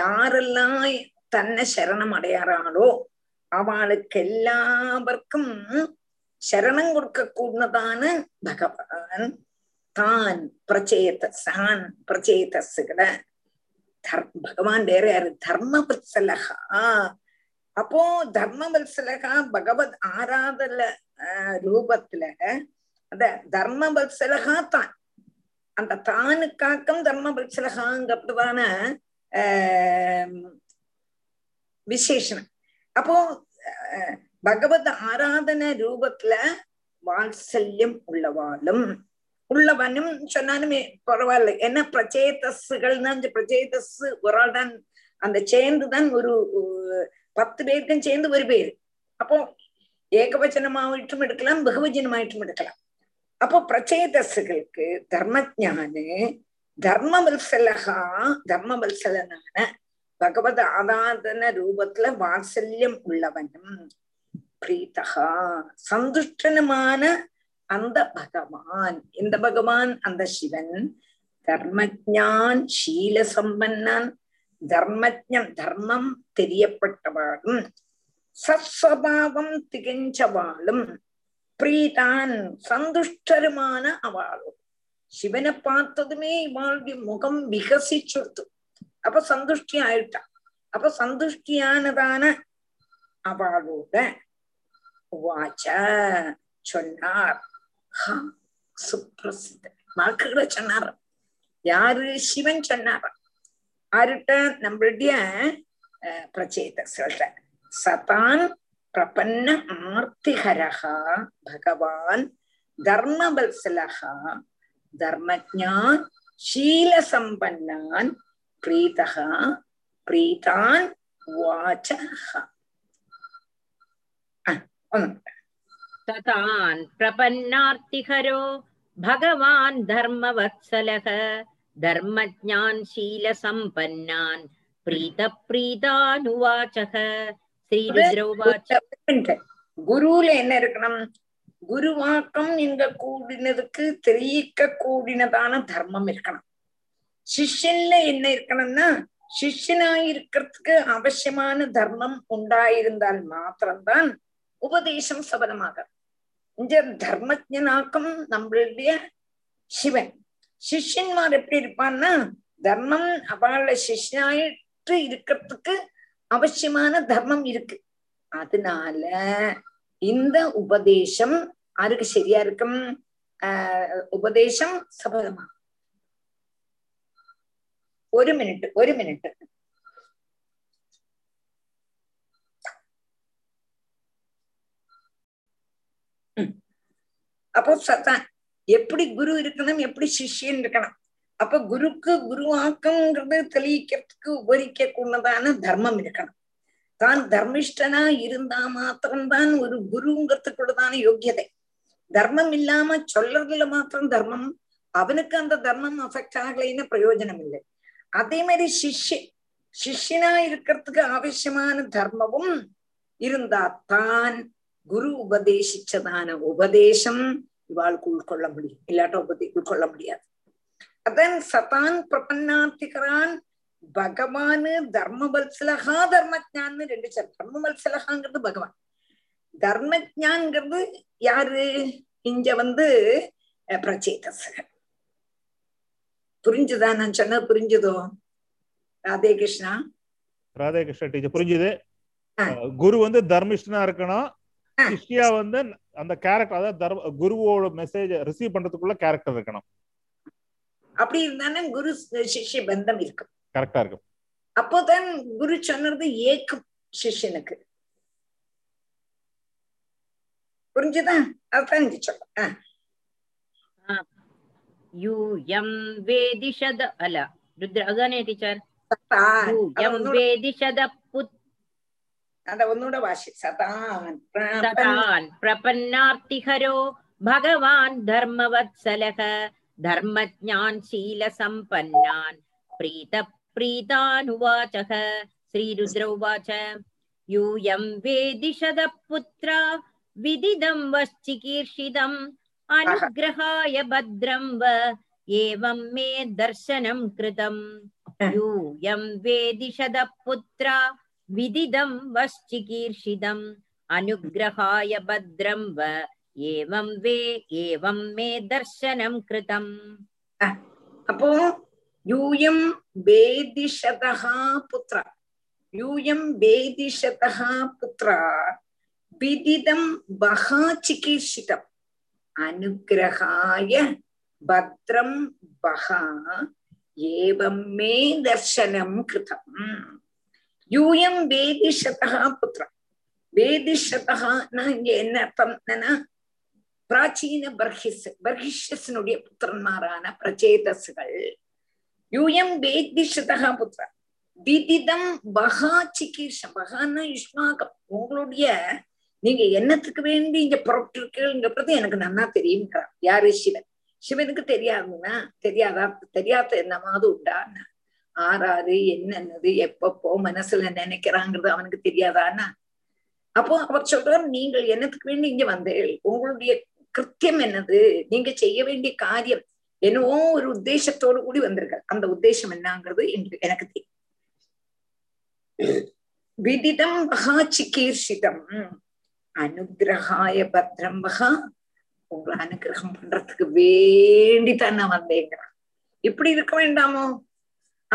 யாரெல்லாம் தன்னை சரணம் அடையாறாளோ அவளுக்கு எல்லாருக்கும் சரணம் கொடுக்க கூடதான பகவான் தான் பிரச்சேதான் பிரச்சேதசுகள பகவான் வேற யாரு தர்மவத்சலகா அப்போ தர்மவத்சலகா பகவத் ஆராதல ரூபத்துல அத தர்மவத்சலகா தான் அந்த தானுக்காக்கம் தர்மவத்சலகாங்கப்படுவான விசேஷனம். அப்போ பகவத் ஆராதன ரூபத்துல வாத்சல்யம் உள்ளவாலும் உள்ளவனும் சொன்னாலுமே பரவாயில்ல. ஏன்னா பிரச்சேதஸுகள்னா இந்த பிரச்சேதஸ் ஒரு ஆள் தான் அந்த சேர்ந்துதான் ஒரு 10 பேருக்கும் சேர்ந்து ஒரு பேர். அப்போ ஏகவச்சனமாயிட்டும் எடுக்கலாம் பகுவச்சனமாயிட்டும் எடுக்கலாம். அப்போ பிரச்சேதஸுகளுக்கு தர்மஜானு தர்மவல்சலகா தர்மவல்சலனான பகவத் ஆராதன ரூபத்துல வாத்சல்யம் உள்ளவனும் பிரீதகா சந்துஷ்டனுமான அந்த பகவான் இந்த பகவான் அந்த சிவன் தர்மஜான் ஷீல சம்பன்னான் தர்மஜம் தர்மம் தெரியப்பட்டவாளும் சத்ஸ்வபாவம் திகஞ்சவாளும் பிரீதான் சந்துஷ்டருமான அவளோ சிவனை பார்த்ததுமே இவாளுடைய முகம் விகசிச்சுடுத்து. அப்ப சந்துஷ்டி ஆயிட்டா. அப்ப சந்துஷ்டியானதான அவளோட வாச்ச சொன்னார் சுப்பிரசித்த வாக்குகளை சொன்னார். யாரு சிவன் சொன்னார் ஆருட்ட நம்மளுடைய பிரச்சேத சொல்ற சதான் பிரபன்ன ஆர்த்திகரகா பகவான் தர்மவல்சலகா தர்மஜான் ஷீல சம்பன்னான் பிரீதகா பிரீதான் வாச்சஹா ததான் பிரபன்னார்த்திகரோ பகவான் தர்மவத்சலக தர்மஜ்ஞான் ஷீல சம்பன்னான் பிரீத பிரீதானுவாசக ஸ்ரீ ருத்ர உவாச. குருல என்ன இருக்கணும்? குருவாக்கம் இங்க கூடினதுக்கு தெரிவிக்க கூடினதான தர்மம் இருக்கணும். சிஷ்யன்ல என்ன இருக்கணும்னா சிஷ்யனாயிருக்கிறதுக்கு அவசியமான தர்மம் உண்டாயிருந்தால் மாத்திரம்தான் உபதேசம் சபலமாக. இந்த தர்மஜனாக்கம் நம்மளுடைய சிவன். சிஷ்யன்மார் எப்படி இருப்பான்னா தர்மம் அவள சிஷ்யனாயிட்டு இருக்கிறதுக்கு அவசியமான தர்மம் இருக்கு. அதனால இந்த உபதேசம் யாருக்கு சரியா இருக்கும்? உபதேசம் சபலமாக. ஒரு மினிட் அப்போ சத்தான் எப்படி குரு இருக்கணும், எப்படி சிஷ்யன் இருக்கணும். அப்ப குருக்கு குருவாக்கம்ங்கிறது தெளிக்கிறதுக்கு உபரிக்க கூடதான தர்மம் இருக்கணும். தான் தர்மிஷ்டனா இருந்தா மாத்திரம்தான் ஒரு குருங்கிறதுக்குள்ளதான யோகியதை. தர்மம் இல்லாம சொல்றதுல மாத்திரம் தர்மம், அவனுக்கு அந்த தர்மம் அஃபெக்ட் ஆகலைன்னு பிரயோஜனம் இல்லை. அதே மாதிரி சிஷ்யனா இருக்கிறதுக்கு அவசியமான தர்மமும் இருந்தா தான் குரு உபதேசிச்சதான உபதேசம் இவாளுக்கு உள்கொள்ள முடியும். இல்லாட்ட உள்கொள்ள முடியாது. அதான் சதான் பிரபன்னார்த்திகரான் பகவானு தர்மவல்சலகா தர்மஜான்னு ரெண்டு சார். தர்மவல்சலகாங்கிறது பகவான், தர்மஜான்ங்கிறது யாரு? இங்க பிரச்சேதஸுகள். புரிஞ்சுதா நான் சொன்ன? புரிஞ்சுதோ ராதே கிருஷ்ணா? ராதே கிருஷ்ணா டீச்சர் புரிஞ்சுது. குரு தர்மிஷ்டனா இருக்கணும். சிஷ்யா அந்த கேரக்டர், அதாவது குருவோட மெசேஜ் ரிசீவ் பண்றதுக்குள்ள கேரக்டர் இருக்கணும். அப்படி இருந்தானே குரு சிஷ்ய பந்தம் இருக்கும், கரெக்டா இருக்கும். அப்போதான் குரு சொன்னது ஏக்கும் சிஷ்யனுக்கு. புரிஞ்சுதா? அதான் சொல்ல யூயம் வேதிஷத அல ருத்ர அதானே டீச்சர். யூயம் வேதிஷத புத் அந்த ஒன்னோட வாசி சதான் சதான் பிரபன்னார்த்திகரோ பகவான் தர்மவத்சலக தர்மஜ்ஞான் சீல சம்பன்னான் பிரீத பிரீதானுவாசக. ஸ்ரீருத்ர உவாச: யூயம் வேதிஷத புத்ரா விதிதம் வச்சிகீர்ஷிதம் அனுக்ரஹாய பத்ரம் வ ஏவம் மே தர்சனம் கிருதம். யூயம் வேதிஷத புத்ரா விதிதம் வச்சிகீர்ஷிதம் அனுக்ரஹாய பத்ரம் வ ஏவம் வே ஏவம் மே தர்சனம் கிருதம். அப்போ யூயம் வேதிஷதஹா புத்ரா, யூயம் வேதிஷதஹா புத்ரா விதிதம் வஹா சிகீர்ஷிதம் அனுக்ரஹாய பத்ரம் வஹா ஏவம் மே தர்சனம் கிருதம். யூயம் வேதிஷதஹா புத்ரா, வேதிஷதஹான்னா இங்க என்ன அர்த்தம்? என்னன்னா பிராச்சீன பர்ஹிஸ், பர்ஹிஷனுடைய புத்திரன்மாரான பிரச்சேதசுகள். யூயம் வேதிஷதஹா புத்ரா விதிதம் பஹா சிகீர்ஷம், பஹான்னா யுஷ்மாகம், உங்களுடைய நீங்க என்னத்துக்கு வேண்டி இங்க புறப்பட்டு இருக்கீங்கிறது எனக்கு நன்னா தெரியுங்கிறார். யாரு? சிவன். சிவனுக்கு தெரியாதுன்னா தெரியாத என்னமாவது உண்டான்னா ஆறாரு என்னன்னது எப்பப்போ மனசுல நினைக்கிறாங்கிறது அவனுக்கு தெரியாதான்னா. அப்போ அவர் சொல்றார், நீங்கள் என்னத்துக்கு வேண்டி இங்க வந்தீர்கள், உங்களுடைய கிருத்தியம் என்னது, நீங்க செய்ய வேண்டிய காரியம் என்னவோ ஒரு உத்தேசத்தோடு கூடி வந்திருக்க, அந்த உத்தேசம் என்னங்கிறது எனக்கு தெரியும். விதிதம் பஹா சிகீர்ஷிதம் அனுக்ரஹாய பத்ரம் பஹா, உங்களை அனுகிரகம் பண்றதுக்கு வேண்டித்தான் நான் வந்தேங்கிறான். இப்படி இருக்க வேண்டாமோ?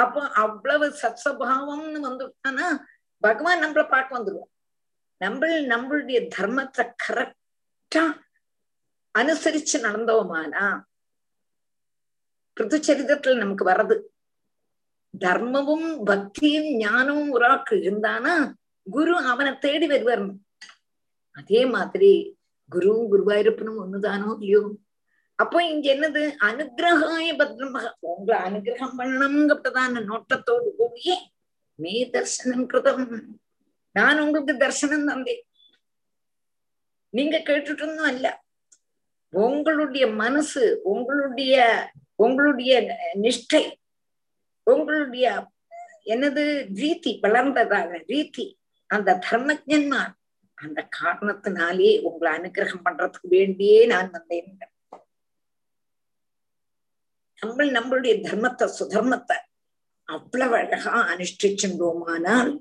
அப்போ அவ்வளவு சத்சபாவம்னு வந்துட்டானா பகவான் நம்மளை பார்க்க வந்துருவோம். நம்மளுடைய தர்மத்தை கரெக்டா அனுசரிச்சு நடந்தோமானா, பிருத்துச்சரிதத்துல நமக்கு வர்றது, தர்மமும் பக்தியும் ஞானமும் உராக்கு இருந்தானா குரு அவனை தேடி வருவார். அதே மாதிரி குருவும் குருவாயிருப்பனும் ஒண்ணுதானோ இல்லையோ? அப்போ இங்க என்னது? அனுகிரகாய பத்ரம், உங்களை அனுகிரகம் பண்ணணும்ங்கிறதான நோட்டத்தோடு கூடியே மே தர்சனம் கிருதம், நான் உங்களுக்கு தர்சனம் தந்தேன், நீங்க கேட்டுட்டு இருந்தோம் அல்ல. உங்களுடைய மனசு, உங்களுடைய நிஷ்டை, உங்களுடைய என்னது ரீதி வளர்ந்ததாக ரீதி, அந்த தர்மஜன்மான் அந்த காரணத்தினாலே உங்களை அனுகிரகம் பண்றதுக்கு வேண்டியே நான் வந்தேன். நம்மளுடைய தர்மத்தை சுதர்மத்தை அவ்வளவு அழகா அனுஷ்டிச்சுட்டோமானால்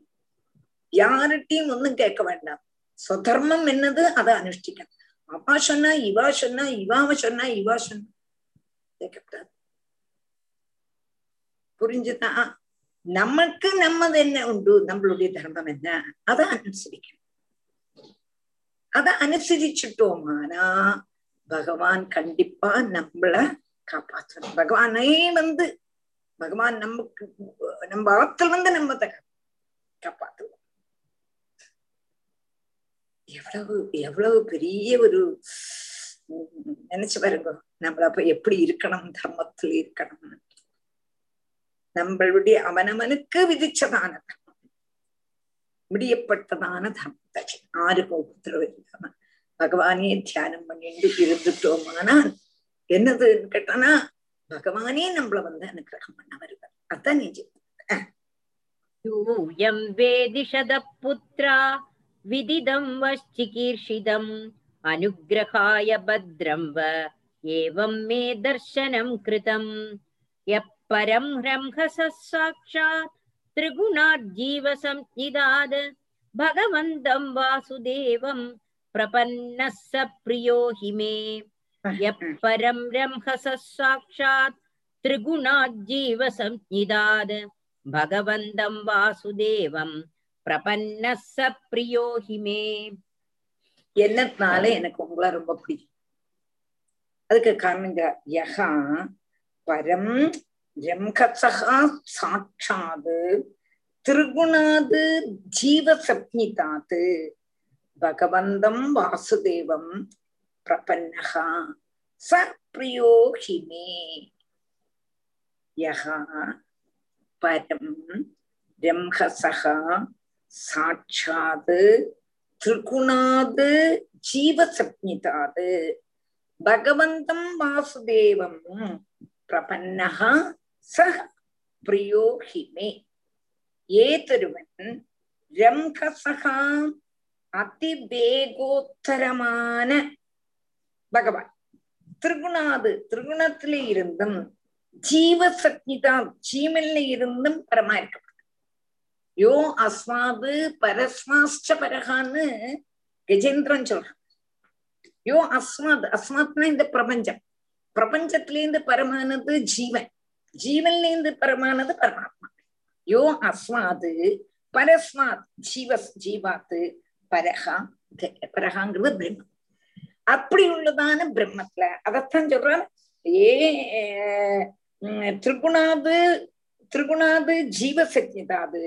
யார்கிட்டையும் ஒன்னும் கேட்க வேண்டாம். சுதர்மம் என்னது அதை அனுஷ்டிக்கணும். அப்பா சொன்னா இவா சொன்னா இவாவ சொன்னா இவா சொன்னா கேட்கக்கூடாது. புரிஞ்சுதான்? நமக்கு நம்மது என்ன உண்டு, நம்மளுடைய தர்மம் என்ன, அதை அனுசரிக்கணும். அதை அனுசரிச்சுட்டோமானா பகவான் கண்டிப்பா நம்மள காப்பாற்றணும். பகவான் நமக்கு நம்ம ஆற்றல் நம்ம காப்பாற்றுவோம். எவ்வளவு பெரிய ஒரு நினைச்சு பாருங்க, நம்மள அப்ப எப்படி இருக்கணும், தர்மத்துல இருக்கணும். நம்மளுடைய அவனவனுக்கு விதிச்சதான தர்மம், முடியப்பட்டதான தர்மத்தை ஆருக்கும் உத்தரவு இல்லாம பகவானே தியானம் பண்ணிட்டு இருந்துட்டோமானால் என்னதுன்னு கேட்டானா பகவானே நம்மள வந்து அனுகிரகம் பண்ண வருவார். அதான் நிஜம். யூயம் வேதிஷத புத்ரா விதிதம் வச்சிகீர்ஷிதம் அனுக்ரஹாய பத்ரம் வ ஏவம் மே தர்சனம் கிருதம். எப்பரம் ஹ்ரம்ஹசாட்சாத் த்ரிகுணாத் ஜீவ சம்நிதாத் பகவந்தம் வாசுதேவம் பிரபன்னஸ்ஸ ப்ரியோ ஹிமே. எப்பரம் ஹ்ரம்ஹசாட்சாத் த்ரிகுணாத் ஜீவ சம்நிதாத் பகவந்தம் வாசுதேவம் பிரபன்னஸ்ஸ ப்ரியோ ஹிமே. என்னத்தினால எனக்கு உங்கள ரொம்ப பிடிக்கும், அதுக்கு காரணங்க யஹா பரம் ஜம்கசஹா சாட்சாது திருகுணாது ஜீவ சப்னிதாது பகவந்தம் வாசுதேவம் பிரபன்னஹா ச ப்ரியோ ஹிமே. யஹா பரம் ஜம்கசஹா சாட்சாது திரிகுணாது ஜீவசப்னிதாது பகவந்தம் வாசுதேவம் பிரபன்னஹ சஹ பிரியோஹிமே. ஏதொருவன் ரம்கசஹா அதிவேகோத்தரமான பகவான் திருகுணத்திலே இருந்தும் ஜீவசக்திதா ஜீவன்ல இருந்தும் பரமா இருக்க யோ அஸ்மாது பரஸ்மாச்ச பரகான்னு கஜேந்திரன் சொல்றான். யோ அஸ்மாத், அஸ்மாத்னா இந்த பிரபஞ்சம், பிரபஞ்சத்திலேருந்து பரமானது ஜீவன், ஜீவன்லேருந்து பரமானது பரமாத்மா. யோ அஸ்மாது பரஸ்மாத் ஜீவாத்து பரகா, பரகாங்கிறது பிரம்மம். அப்படி உள்ளதான பிரம்மத்துல அதத்தான் சொல்றான். ஏ திரிகுணாது ஜீவசக்திதாது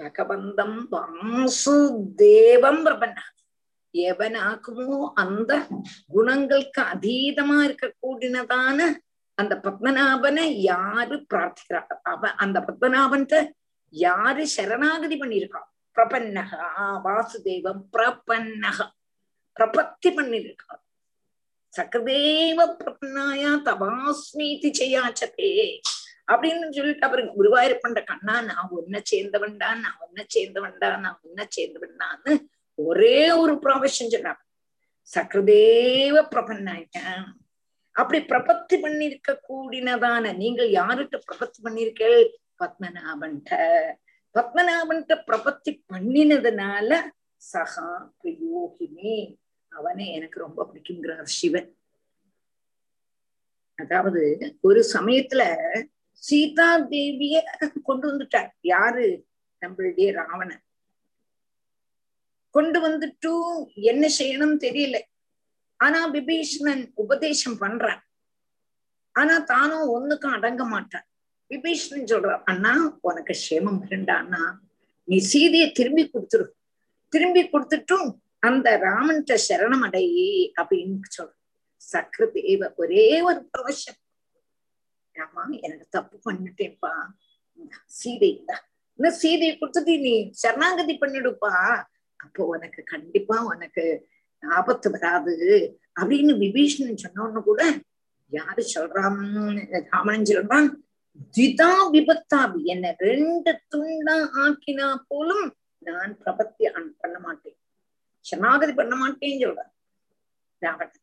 பகவந்தம் வாசுதேவம் பிரபன்ன. எவனாக்குமோ அந்த குணங்களுக்கு அதீதமா இருக்க கூடினதான அந்த பத்மநாபனை யாரு பிரார்த்திக்கிறா, அவன் அந்த பத்மநாபன்ட்ட யாரு சரணாகதி பண்ணிருக்கா, பிரபன்னகா வாசுதேவம் பிரபன்னகா பிரபத்தி பண்ணிருக்கா. சகதேவ பிரபன்னாயா தவாஸ்மீதி செய்யாச்சதே அப்படின்னு சொல்லிட்டு அவரு குருவாயூரப்பண்ட கண்ணா நான் ஒன்ன சேர்ந்தவன்டா, நான் ஒன்ன சேர்ந்தவன்டா, நான் ஒன்ன சேர்ந்தவன்டான்னு ஒரே ஒரு ப்ராவஷன் சொன்னாங்க. சகதேவ பிரபன்னாயா அப்படி பிரபத்தி பண்ணிருக்க கூடினதான நீங்கள் யாருகிட்ட பிரபத்தி பண்ணிருக்கீள், பத்மநாபன்ட்ட. பத்மநாபன்ட்ட பிரபத்தி பண்ணினதுனால சகா பிரயோகினி அவனை எனக்கு ரொம்ப பிடிக்குங்கிறார் சிவன். அதாவது ஒரு சமயத்துல சீதா தேவிய கொண்டு வந்துட்டார் யாரு, நம்மளுடைய ராவணன். கொண்டு வந்துட்டும் என்ன செய்யணும் தெரியல. ஆனா விபீஷணன் உபதேசம் பண்றான், ஆனா தானும் ஒண்ணுக்கும் அடங்க மாட்டான். விபீஷணன் சொல்றான், அண்ணா உனக்கு சேமம் வேண்டாண்ணா, நீ சீதையை திரும்பி கொடுத்துரு, திரும்பி கொடுத்துட்டும் அந்த ராமன்ட்ட சரணம் அடையி அப்படின்னு சொல்றான். சக்ரதேவ ஒரே ஒரு பிரவசம், ராமா எனக்கு தப்பு பண்ணிட்டேன்ப்பா, சீதைதான் இன்னும் சீதையை கொடுத்துட்டு நீ சரணாகதி பண்ணிடுப்பா, அப்போ உனக்கு கண்டிப்பா உனக்கு ஆபத்து வராது அப்படின்னு விபீஷணன் சொன்னோன்னு கூட யாரு சொல்றான்னு ராமன் சொல்றான். திதா விபத்தாவி என்னை ரெண்டு துண்டா ஆக்கினா போலும் நான் பிரபத்தி பண்ண மாட்டேன், சரணாகதி பண்ண மாட்டேன்னு சொல்றான் ராவணன்.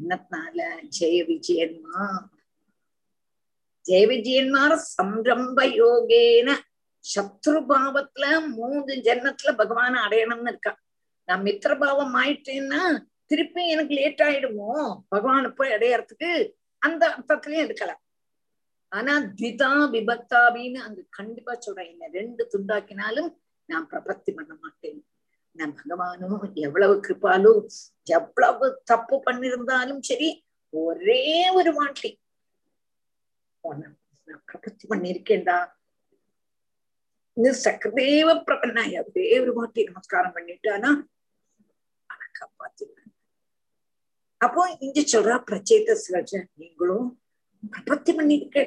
என்னத்தினால ஜெய விஜயன்மார் சம்ரம்ப யோகேன சத்ருபாவத்துல 3 ஜென்மத்துல பகவானை அடையணும்னு இருக்கா. நான் மித்திரபாவம் ஆயிட்டேன்னா திருப்பி எனக்கு லேட் ஆயிடுமோ பகவானை போய் அடையறதுக்கு, அந்த அர்த்தத்திலயும் எடுக்கலாம். ஆனா திதா விபத்தாவின்னு அங்க கண்டிப்பா சொல்றேன், என்ன 2 துண்டாக்கினாலும் நான் பிரபத்தி பண்ண மாட்டேன். நான் பகவானும் எவ்வளவு கிருபாலும் எவ்வளவு தப்பு பண்ணிருந்தாலும் சரி ஒரே ஒரு வாட்டி பிரபத்தி பண்ணிருக்கேன்டா, சகதேவ பிரபன்னாயா ஒரே ஒரு வாட்டி நமஸ்காரம் பண்ணிட்டானா காப்பாத்திருக்க. அப்போ இங்க சொல்றா பிரச்சேத சிவஜன், நீங்களும் பிரபத்தி பண்ணிருக்க,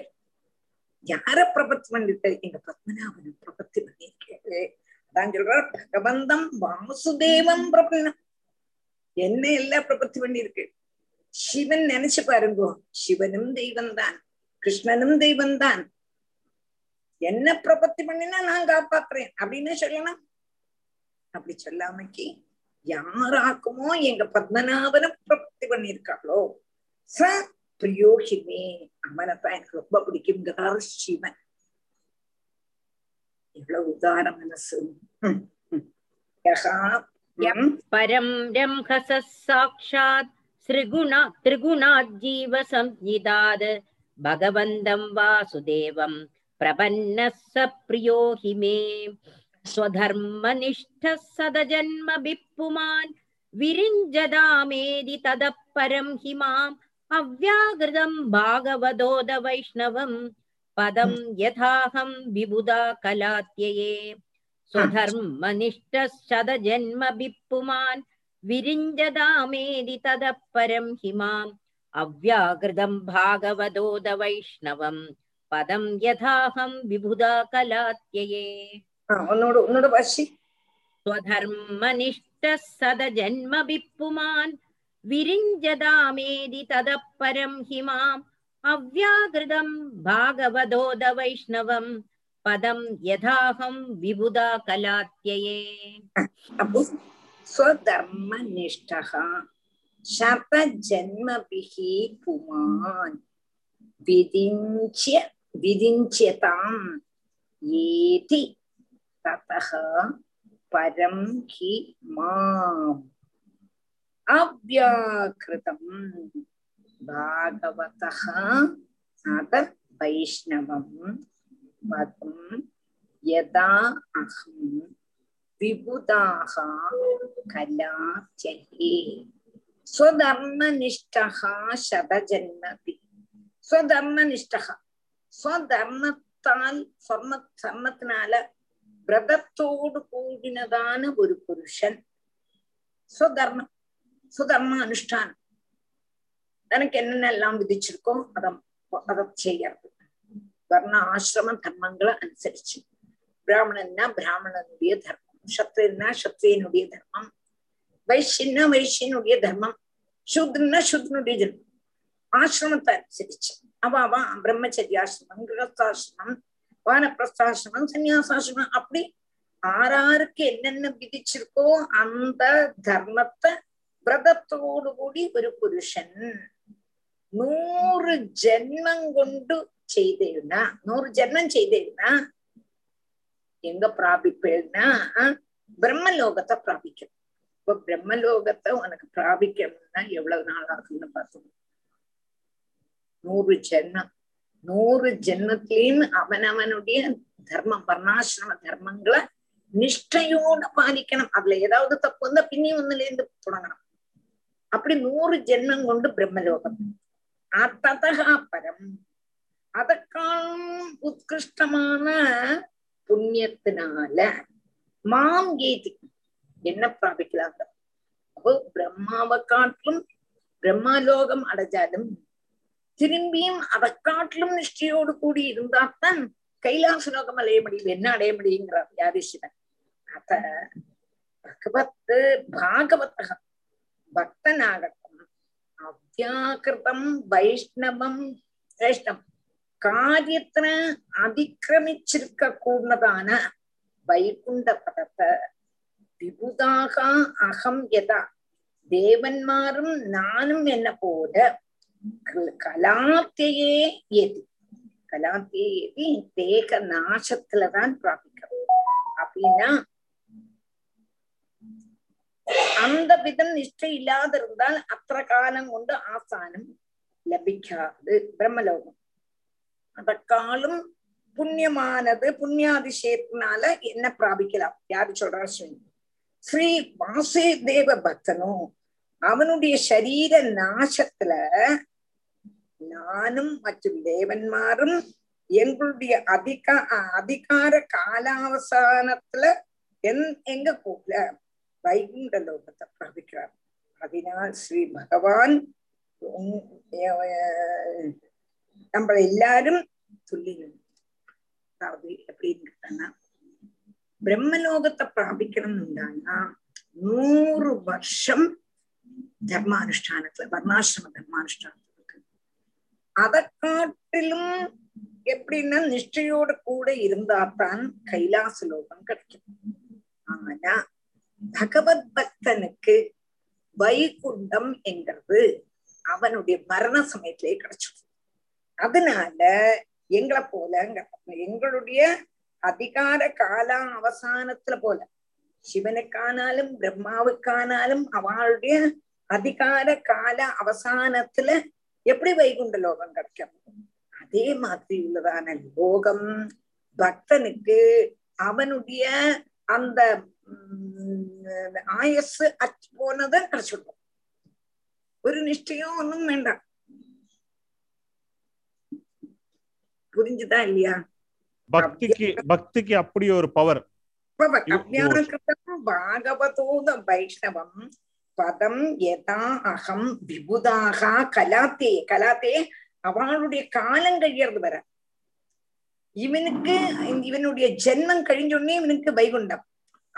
யார பிரபத்தி பண்ணிருக்க, எங்க பத்மநாபனை பிரபத்தி பண்ணிருக்கேன். அதான் சொல்ற பகவந்தம் வாசுதேவம் பிரபன்ன, என்ன எல்லாம் பிரபத்தி பண்ணிருக்கு. சிவன் நினைச்சு பாருங்கோ, சிவனும் தெய்வம் தான், கிருஷ்ணனும் தெய்வம் தான், என்ன பிரபத்தி பண்ணினா நான் காப்பாத்துறேன் அப்படின்னு சொல்லணும். அப்படி சொல்லாமக்கி யாராக்குமோ எங்க பத்மநாபனை பிரபத்தி பண்ணிருக்காளோ ச பிரயோகிமே அவனைத்தான் எனக்கு ரொம்ப பிடிக்கும்ங்கிறார் சிவன். எவ்வளவு உதார மனசு. பரம் ரம்ஹஸ சாக்ஷாத் திரிகுணாத் ஜீவ சம்நிதாத் பகவந்தம் வாசுதேவம் பிரபன்னஸ்ஸ பிரியோஹிமே. ஸ்வதர்மநிஷ்ட சதஜன்ம விப்புமான் விரிஞ்சதாமேதி ததப்பரம் ஹிமாம் அவ்யாகிருதம் பாகவதோத வைஷ்ணவம் பதம் யதாஹம் விபுதா கலாத்யயே. ஸ்வதர்மநிஷ்ட சதஜன்ம விப்புமான் விரிஞ்சதாமேதி ததப்பரம் ஹிமாம் அவ்யாகிருதம் பாகவதோத வைஷ்ணவம் பதம் யதாஹம் விபுதா கலாத்யயே. உன்னோட ஸ்வதர்மநிஷ்ட சதஜன்ம விப்புமான் விரிஞ்சதாமேதி ததப்பரம் ஹிமாம் அவ்யாகிருதம் பாகவதோத வைஷ்ணவம் பதம் யதாஹம் விபுதா கலாத்யயே. அப்போ ஸ்வதர்ம நிஷ்டஹா சப ஜன்மபிஹி புமான் விதிஞ்சிய விதிஞ்சியதாம் ஏதி ததஹ பரம் ஹி மாம் அவ்யாகிருதம் பாகவதஹ அத வைஷ்ணவம் பதம் யதா அஹம் விபுதாஹ கலாத்யயே. தர்மத்தினால விரதத்தோடு கூடினதான ஒரு புருஷன் ஸ்வதர்மம் ஸ்வதர்ம அனுஷ்டானம் தனக்கு என்னென்ன எல்லாம் விதிச்சிருக்கோ அதை செய்யறது. வர்ண ஆசிரம தர்மங்களை அனுசரிச்சு பிராமணன்னா பிராமணனுடைய தர்மம், சத்ரியன்னா சத்ரியனுடைய தர்மம், வைஷ்யன்னா வைஷ்யனுடைய தர்மம், சூத்ரன்னா சூத்ரனுடைய தர்மம். ஆசிரமத்தை அனுசரிச்சு அவாவா பிரம்மச்சரியாசிரமம், கிரகஸ்தாசிரமம், வானப்பிரஸ்தாசிரமம், சன்னியாசாசிரமம், அப்படி ஆறாருக்கு என்னென்ன விதிச்சிருக்கோ அந்த தர்மத்தை விரதத்தோடு கூடி ஒரு புருஷன் 100 ஜென்மம் கொண்டு செய்தேன்னா 100 ஜென்மம் செய்தேன்னா எங்க பிராபிப்பேன்னா பிரம்மலோகத்தை பிராபிக்கணும். இப்ப பிரம்மலோகத்தை உனக்கு பிராபிக்கணும்னா எவ்வளவு நாள் ஆகுதுன்னு பார்த்துக்கணும். 100 ஜென்மம் 100 ஜென்மத்திலேயும் அவனவனுடைய தர்மம் வர்ணாசிரம தர்மங்களை நிஷ்டையோட பாதிக்கணும். அதுல ஏதாவது தப்பு வந்தா பின்னியும் ஒண்ணுல இருந்து தொடங்கணும். அப்படி 100 ஜென்மம் கொண்டு பிரம்மலோகம் பரம் அதற்கான உத்கிருஷ்டமான புண்ணியத்தினால மாம் கீதி என்ன பிராபிக்கலாம். அப்போ பிரம்மாவை காட்டிலும் பிரம்மலோகம் அடைஞ்சாலும் திரும்பியும் அதை காட்டிலும் நிஷ்டையோடு கூடி இருந்தாத்தான் கைலாசலோகம் அடைய முடியும். என்ன அடைய முடியுங்கிறார் யாரிஷிவன். அத பகவத் பாகவத பக்தனாகட்டும் அவ்யாகிருதம் வைஷ்ணவம் வைஷ்ணவம் காரியத்துல அதிக்கிரமிச்சிருக்க கூடதான வைகுண்ட பதத்தை விபுதாக அகம் யதா தேவன்மாரும் நானும் என்ன போல கலாத்தையே எது கலாத்தியேதி தேக நாசத்துலதான் பிராபிக்கிறது. அப்படின்னா அந்த விதம் நிஷ்டை இல்லாத இருந்தால் அத்த காலம் கொண்டு ஆசானம் லபிக்காது பிரம்மலோகம். அதற்காலும் புண்ணியமானது புண்ணியாதிசயத்தினால என்ன பிராபிக்கலாம். யாரு சொல்றா சிவன் ஸ்ரீ வாசுதேவ பக்தனும் அவனுடைய சரீர நாசத்துல நானும் மற்றும் தேவன்மாரும் எங்களுடைய அதிகார காலாவசானத்துல எங்க கூட வைகுண்ட லோகத்தை பிராபிக்கிறார். அதனால் ஸ்ரீ பகவான் நம்ம எல்லாரும் சொல்லிடணும். அதாவது எப்படின்னு பிரம்மலோகத்தை பிராபிக்கணும்னா 100 வருஷம் தர்மானுஷ்டானத்துல வர்ணாசிரம தர்மானுஷ்டானத்துல அதை காட்டிலும் எப்படின்னா நிஷ்டையோட கூட இருந்தாத்தான் கைலாச லோகம் கிடைக்கும். ஆனா பகவத் பக்தனுக்கு வைகுண்டம் என்கிறது அவனுடைய மரண சமயத்திலேயே கிடைச்சிடும். அதனால எங்களை போல எங்களுடைய அதிகார கால அவசானத்துல போல சிவனுக்கானாலும் பிரம்மாவுக்கானாலும் அவளுடைய அதிகார கால அவசானத்துல எப்படி வைகுண்ட லோகம் கிடைக்கும் அதே மாதிரி உள்ளதான லோகம் பக்தனுக்கு அவனுடைய அந்த ஆயசு அச்சு போனதை கிடைச்சிடும். ஒரு நிஷ்டையும் ஒன்றும் வேண்டாம். புரிஞ்சுதா இல்லையா? பக்திக்கு பக்திக்கு அப்படி ஒரு பவர். அவ்யாகிருதம் பாகவதோத வைஷ்ணவம் பதம் யதா அகம் விபுதாக கலாத்தே கலாத்தே அவளுடைய காலம் கழியறது வர இவனுக்கு இவனுடைய ஜென்மம் கழிஞ்சோடனே இவனுக்கு வைகுண்டம்.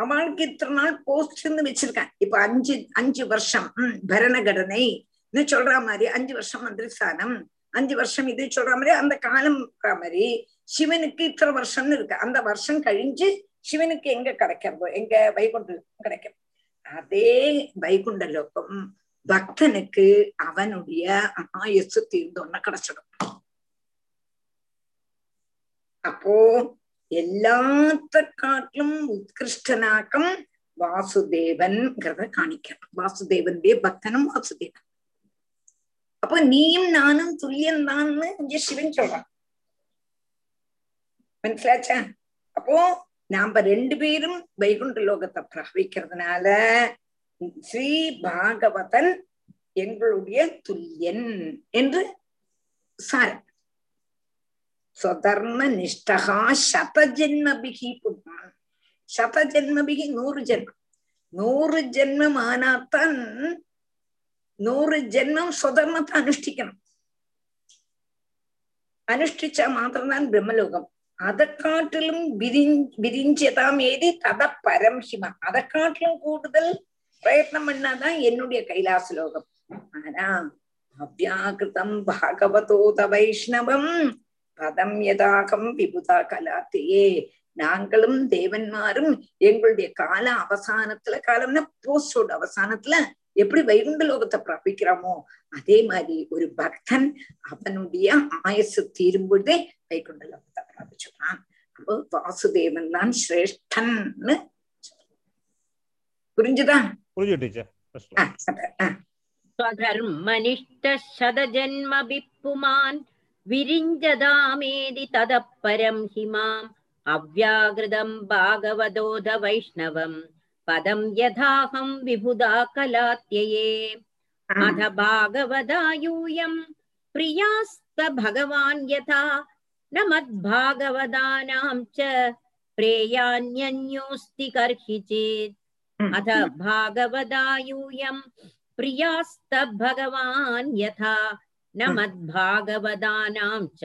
அவனுக்கு இத்தனை நாள் போஸ்ட்ன்னு வச்சிருக்கேன். இப்ப 5 வருஷம் பரணகடனைன்னு சொல்ற மாதிரி 5 வருஷம் மந்திரஸ்தானம், 5 வருஷம் இது சொல்ற மாதிரி அந்த காலம் மாதிரி சிவனுக்கு இத்தனை வருஷம்னு இருக்கு. அந்த வருஷம் கழிஞ்சு சிவனுக்கு எங்க கிடைக்கிறதோ, எங்க வைகுண்டம் கிடைக்கும், அதே வைகுண்ட லோகம் பக்தனுக்கு அவனுடைய ஆயுசு தீர்ந்தோன்னு கிடைச்சிடும். அப்போ எல்லாத்த காட்டிலும் உத்கிருஷ்டனாக்கம் வாசுதேவன்கிறத காணிக்கணும். வாசுதேவனுடைய பக்தனும் வாசுதேவன். அப்போ நீயும் நானும் துல்லியந்தான்னு இங்க சிவன் சொல்றான். மனசிலாச்சா? அப்போ நாம 2 பேரும் வைகுண்ட லோகத்தை பிரகவிக்கிறதுனால ஸ்ரீ பாகவதன் எங்களுடைய துல்லியன் என்று சாரம். சுதர்ம நிஷ்டகா சதஜன்மபிகி புமான். சதஜன்மபிகி 100 ஜென்மம். 100 ஜென்மம் ஆனாத்தான் 100 ஜென்மம் சுதர்மத்தை அனுஷ்டிக்கணும். அனுஷ்டிச்சா மாத்திரம்தான் பிரம்மலோகம். அதை காட்டிலும் விரிஞ்சதாம் ஏதி தத பரம்ஹிமா. அதை காட்டிலும் கூடுதல் பிரயத்னம் பண்ணாதான் என்னுடைய கைலாச லோகம். ஆனா அவ்யாகிருதம் பாகவதோத வைஷ்ணவம் பதம் யதாகம் விபுதா கலாத்தையே. நாங்களும் தேவன்மாரும் எங்களுடைய கால அவசானத்துல, காலம்னா போஸ்டோட அவசானத்துல எப்படி வைகுண்ட லோகத்தை பிராபிக்கிறோமோ அதே மாதிரி ஒரு பக்தன் அவனுடைய ஆயுசு தீரும்பொழுதே வைகுண்ட லோகத்தை பிராபிச்சுறான். அப்போ வாசுதேவன் தான் சிரேஷ்டன்னு. புரிஞ்சுதா? புரிஞ்சுட்டீச்சர். விரிஞ்சதாமேதி ததப்பரம் ஹிமாம் அவ்யாகிருதம் பாகவதோத வைஷ்ணவம் பதம் யதாகம் விபுதா கலாத்யே. அத பாகவதாயூயம் பிரியாஸ்த பகவான் யதா நமத் பாகவதானாம் ச பிரேயான்யன்யோஸ்தி கர்ஹிசித். அத பாகவதாயூயம் பிரியாஸ்த பகவான் யதா நமத் பாகவதானாம் ச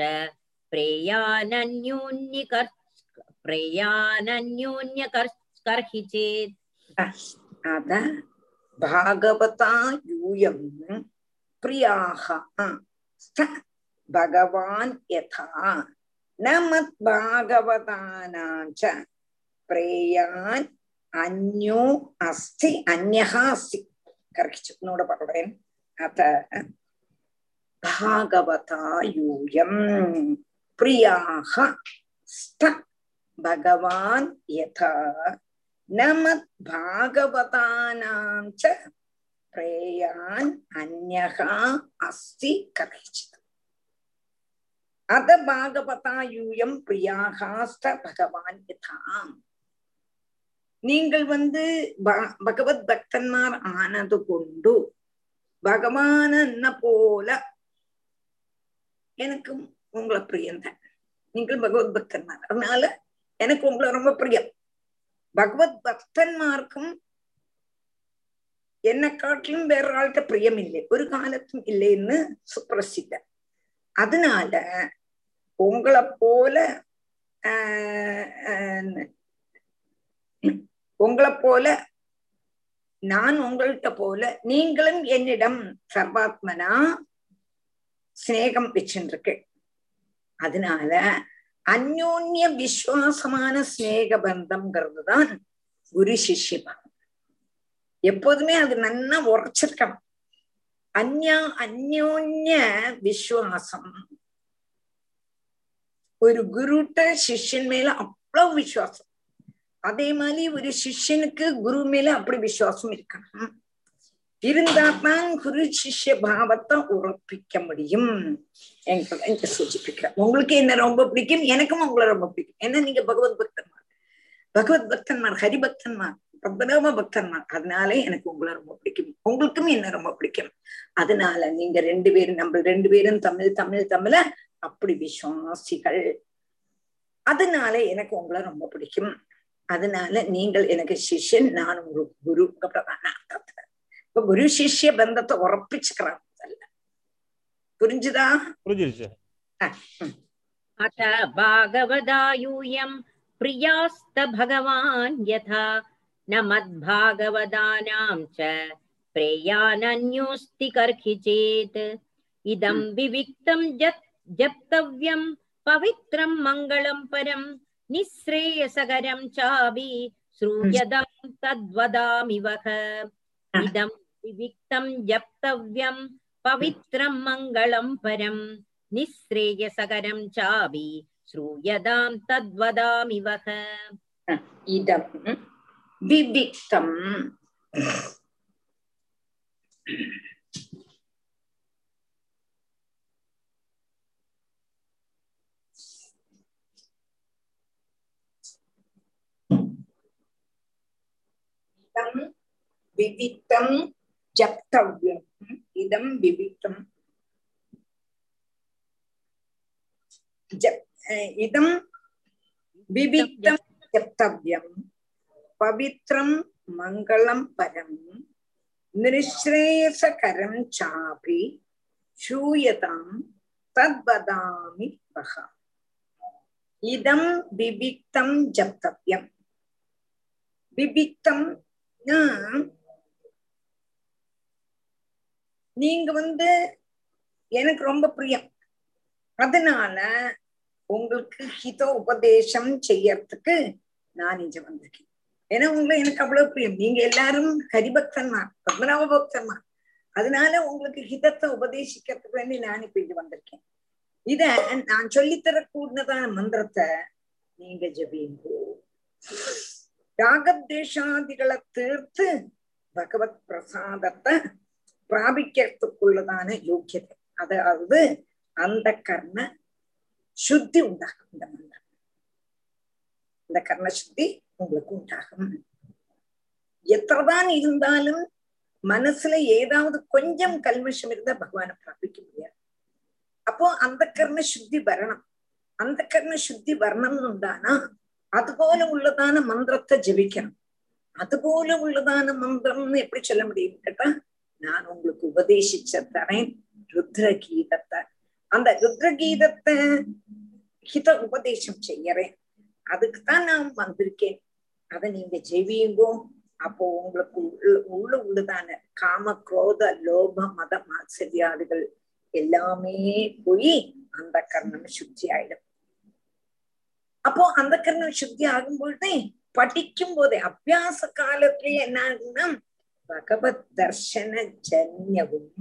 பிரேயானன்யோன்ய கர்ஹிசேத். அத பாகவதாயூயம் பிரியாஹ ஸ்த பகவான் யதா நமத் பாகவதானாம் ச பிரேயான் அன்யோ அஸ்தி அன்யஹா அஸ்தி கர்ஹிசேத்னோட படுறேன். அத பாகவதாயூயம் பிரியாஹ ஸ்த பகவான் யதா நமத் பாகவதானாம் ச பிரேயான் அன்யஹா அஸ்தி கர்ஹிசித். அத பாகவதாயூயம் பிரியாஹ ஸ்த பகவான் யதா. நீங்கள் பகவத் பக்தன்மார் ஆனது கொண்டு பகவான் என்ன போல எனக்கும் உங்களை பிரியம் தான். நீங்கள் பகவத் பக்தன்மார், அதனால எனக்கு உங்களை ரொம்ப பிரியம். பகவத் பக்தன்மார்க்கும் என்னை காட்டிலும் வேற ஆள்கிட்ட பிரியம் இல்லை, ஒரு காலத்தும் இல்லைன்னு சுப்பிரசித்த. அதனால உங்களை போல நான் உங்கள்கிட்ட போல நீங்களும் என்னிடம் சர்வாத்மனா ஸ்நேகம் வச்சுருக்கேன். அதனால அந்யோன்ய விஸ்வாசமான ஸ்நேக பந்தம்ங்கிறது தான் குரு சிஷ்ய பந்தம். எப்போதுமே அது நல்லா உரைச்சிருக்கணும். அந்யோன்ய விஸ்வாசம். ஒரு குருட்ட சிஷ்யன் மேல அவ்வளவு விசுவாசம். அதே மாதிரி ஒரு சிஷ்யனுக்கு குரு மேல அப்படி விசுவாசம் இருக்கணும். இருந்தாத்தான் குரு சிஷ்ய பாவத்தை உறப்பிக்க முடியும் என்கிட்ட சூச்சிப்பிக்கிறேன். உங்களுக்கு என்ன ரொம்ப பிடிக்கும், எனக்கும் உங்களை ரொம்ப பிடிக்கும். ஏன்னா நீங்க பகவத் பக்தன்மார், ஹரிபக்தன்மார், பத்மநாம பக்தன்மார். அதனால எனக்கு உங்களை ரொம்ப பிடிக்கும், உங்களுக்கும் என்ன ரொம்ப பிடிக்கும். அதனால நீங்க 2 பேரும், நம்ம 2 பேரும் தமிழ் அப்படி விசுவாசிகள். அதனால எனக்கு உங்களை ரொம்ப பிடிக்கும். அதனால நீங்கள் எனக்கு சிஷ்யன், நான் ஒரு குரு. அர்த்தத்துல இப்ப குரு சிஷ்ய பந்தத்தை உறப்பிச்சுக்கிறான். புரிஞ்சுதா? புரிஞ்சிருச்சு. அத பாகவதாயூயம் பிரியாஸ்த பகவான் யதா न मद्भागवदानां च प्रेयानन्योऽस्ति कर्हिचेत्। इदं विविक्तं जप्तव्यं पवित्रं मङ्गलं परं निःश्रेयसकरं चापि श्रूयतां तद्वदामिवः। इदं विविक्तं जप्तव्यं पवित्रं मङ्गलं परं निःश्रेयसकरं चापि श्रूयतां तद्वदामिवः। इदं विविक्तं विविक्तं जप्तव्यं इदं विविक्तं इदं विविक्तं जप्तव्यं पवित्रं मङ्गलं परं निःश्रेयसकरं चापि श्रूयतां तद्वदामि वः। इदं विविक्तं जप्तव्यं விபிக்தம் நீங்க எனக்கு ரொம்ப பிரியம், அதனால உங்களுக்கு ஹித உபதேசம் செய்யறதுக்கு நான் இங்க வந்திருக்கேன். ஏன்னா உங்களை எனக்கு அவ்வளவு பிரியம், நீங்க எல்லாரும் ஹரிபக்தன்மார் பத்மநாப பக்தன்மார், அதனால உங்களுக்கு ஹிதத்தை உபதேசிக்கிறதுக்கு வேண்டி நான் இப்ப இங்க வந்திருக்கேன். இத நான் சொல்லித்தரக்கூடதான மந்திரத்தை நீங்க ஜபிங்க. ராகத்வேஷாதிகளை தீர்த்து பகவத் பிரசாதத்தை பிராபிக்கிறதுக்குள்ளதான யோக்கியதை, அதாவது அந்த கர்ண சுத்தி உண்டாகும். இந்த மந்திரம் அந்த கர்ண சுத்தி உங்களுக்கு உண்டாகும். எத்தனைதான் இருந்தாலும் மனசுல ஏதாவது கொஞ்சம் கல்மஷம் இருந்தா பகவானை பிராபிக்க முடியாது. அப்போ அந்த கர்ண சுத்தி வரணும். அந்த கர்ண சுத்தி வரணும்னு உண்டானா அதுபோல உள்ளதான மந்திரத்தை ஜபிக்கணும். அதுபோல உள்ளதான மந்திரம்னு எப்படி சொல்ல முடியும்னு கேட்டா, நான் உங்களுக்கு உபதேசிச்ச தரேன் ருத்ரகீதத்தை, அந்த ருத்ரகீதத்தை ஹித உபதேசம் செய்யறேன், அதுக்குத்தான் நான் வந்திருக்கேன், அதை நீங்க ஜெபியுங்கோ. அப்போ உங்களுக்கு உள்ள உள்ளதான காம குரோத லோப மத மாத்சரியாதிகள் எல்லாமே போய் அந்த கர்ணம் சுத்தி ஆயிடும். அப்போ அந்த கர்ணம் சுத்தி ஆகும்பொழுதே படிக்கும் போதே அபியாச காலத்திலேயே என்ன ஆகும்னா பகவத் தர்சன ஜன்யவும்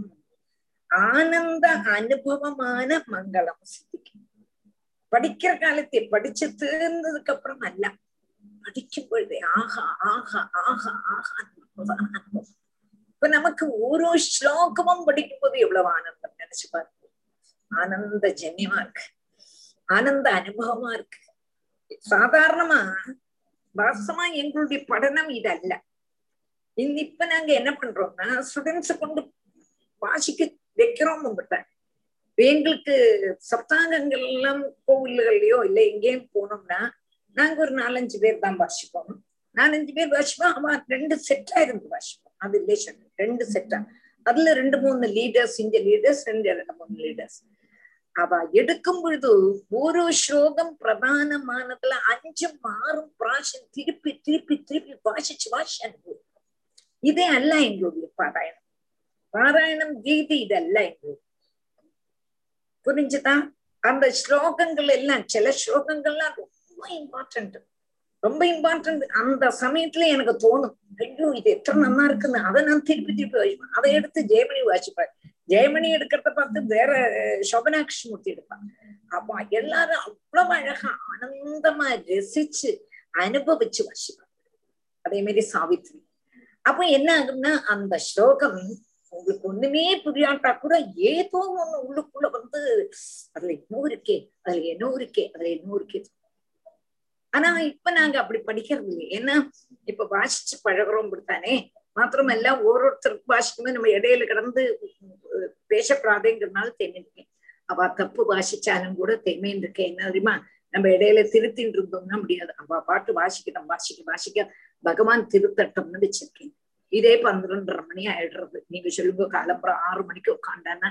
ஆனந்த அனுபவமான மங்களம் சித்திக்கும். படிக்கிற காலத்தை படிச்சு தேர்ந்ததுக்கு அப்புறம் அல்ல, படிக்கும் பொழுதே ஆஹா ஆஹா ஆஹா ஆஹா அனுபவம். இப்ப நமக்கு ஒரு ஸ்லோகமும் படிக்கும் போது எவ்வளவு ஆனந்தம் நினைச்சு பார்ப்போம். ஆனந்த ஜன்யமா இருக்கு, ஆனந்த அனுபவமா இருக்கு. சாதாரணமா வாசமா எங்களுடைய படனம் இது அல்ல. இப்ப நாங்க என்ன பண்றோம்னா ஸ்டூடெண்ட்ஸ கொண்டு வாசிக்க வைக்கிறோம். எங்களுக்கு சப்தாங்கங்கள் எல்லாம் கோவில்கள்லயோ இல்ல எங்கேயும் போனோம்னா நாங்க ஒரு 4-5 பேர் தான் வாசிப்போம். 4-5 பேர் வாசிப்போம். அவன் 2 செட்டா இருந்து வாசிப்போம். அது ரிலேஷன் 2 செட்டா, அதுல 2-3 லீடர்ஸ், இந்த லீடர்ஸ் 2-3 லீடர்ஸ். அவ எடுக்கும் பொழுது ஒரு ஸ்லோகம் பிரதானமானதுல 5-6 பிராசம் திருப்பி திருப்பி திருப்பி வாசிச்சு வாசிச்சு அனுபவம். இதே அல்ல எங்களுடைய பாராயணம். பாராயணம் கீதை இதல்ல எங்களுக்கு, புரிஞ்சுதான்? அந்த ஸ்லோகங்கள் எல்லாம் சில ஸ்லோகங்கள்லாம் ரொம்ப இம்பார்ட்டன்ட், ரொம்ப இம்பார்ட்டன்ட். அந்த சமயத்துல எனக்கு தோணும், ஐயோ இது எத்தனை நல்லா இருக்குன்னு, அதை நான் திருப்பி திருப்பி வாசிப்பேன். அதை எடுத்து ஜெயமணி வாசிப்பேன். ஜெயமணி எடுக்கிறத பார்த்து வேற சோபனாட்சி மூர்த்தி எடுப்பாங்க. அப்பா எல்லாரும் அவ்வளவு அழகா ஆனந்தமா ரசிச்சு அனுபவிச்சு வாசிப்பாங்க. அதே மாதிரி சாவித்ரி. அப்ப என்ன ஆகும்னா அந்த ஸ்லோகம் உங்களுக்கு ஒண்ணுமே புரியாட்டா கூட ஏதோ ஒண்ணு உள்ளுக்குள்ள அதுல என்னோ இருக்கே, அதுல என்னோ இருக்கே, அதுல என்னோ இருக்கே. ஆனா இப்ப நாங்க அப்படி படிக்கிறது இல்லை. ஏன்னா இப்ப வாசிச்சு பழகிறோம் தானே. மாத்திரமல்ல ஒவ்வொருத்தருக்கு வாசிக்கும்போது நம்ம இடையில கிடந்து பேசப்படாதேங்கிறதுனால தென்னிருக்கேன். அவ தப்பு வாசிச்சாலும் கூட தென்மேன் இருக்கேன். என்ன தெரியுமா, நம்ம இடையில திருத்தின் இருந்தோம்னா முடியாது. அவ பாட்டு வாசிக்கணும், வாசிக்க வாசிக்க பகவான் திருத்தட்டம்னு வச்சிருக்கேன். இதே 12:30 மணி ஆயிடுறது. நீங்க சொல்லுங்க, காலம்புறம் 6 மணிக்கு உட்காண்டான்னா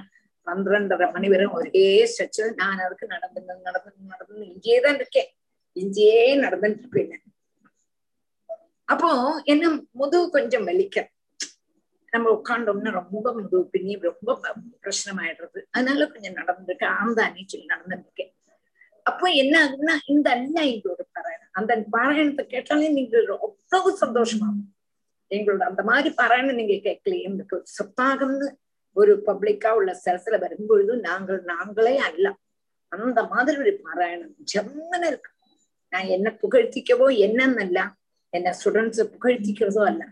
12:30 மணி வரை ஒரே ஸ்ட்ரெச்சில் நான் அதுக்கு நடந்து இங்கேதான் இருக்கேன். இங்கேயே நடந்துட்டு இருப்பேன். அப்போ என்ன முதுகு கொஞ்சம் வலிக்கும். நம்ம உட்காண்டோம்னா ரொம்ப முதுகு பின்னி ரொம்ப பிரச்சனமாயிடுறது. அதனால கொஞ்சம் நடந்துருக்கேன், ஆந்தானே சொல்லி நடந்துருக்கேன். அப்போ என்ன ஆகுதுன்னா, இந்த அண்ணா எங்களோட பாராயணம், அந்த பாராயணத்தை கேட்டாலே நீங்க அவ்வளவு சந்தோஷமாகும். எங்களோட அந்த மாதிரி பாராயணம் நீங்க கேட்கலையே. எங்களுக்கு சொத்தாகம்னு ஒரு பப்ளிக்கா உள்ள சரசுல வரும்பொழுது நாங்களே அல்ல, அந்த மாதிரி ஒரு பாராயணம் ஜம்மன இருக்கு. நான் என்ன புகழ்த்திக்கவோ என்னன்னல்ல, என்ன ஸ்டூடெண்ட்ஸ புகழ்த்திக்கிறதோ அல்ல,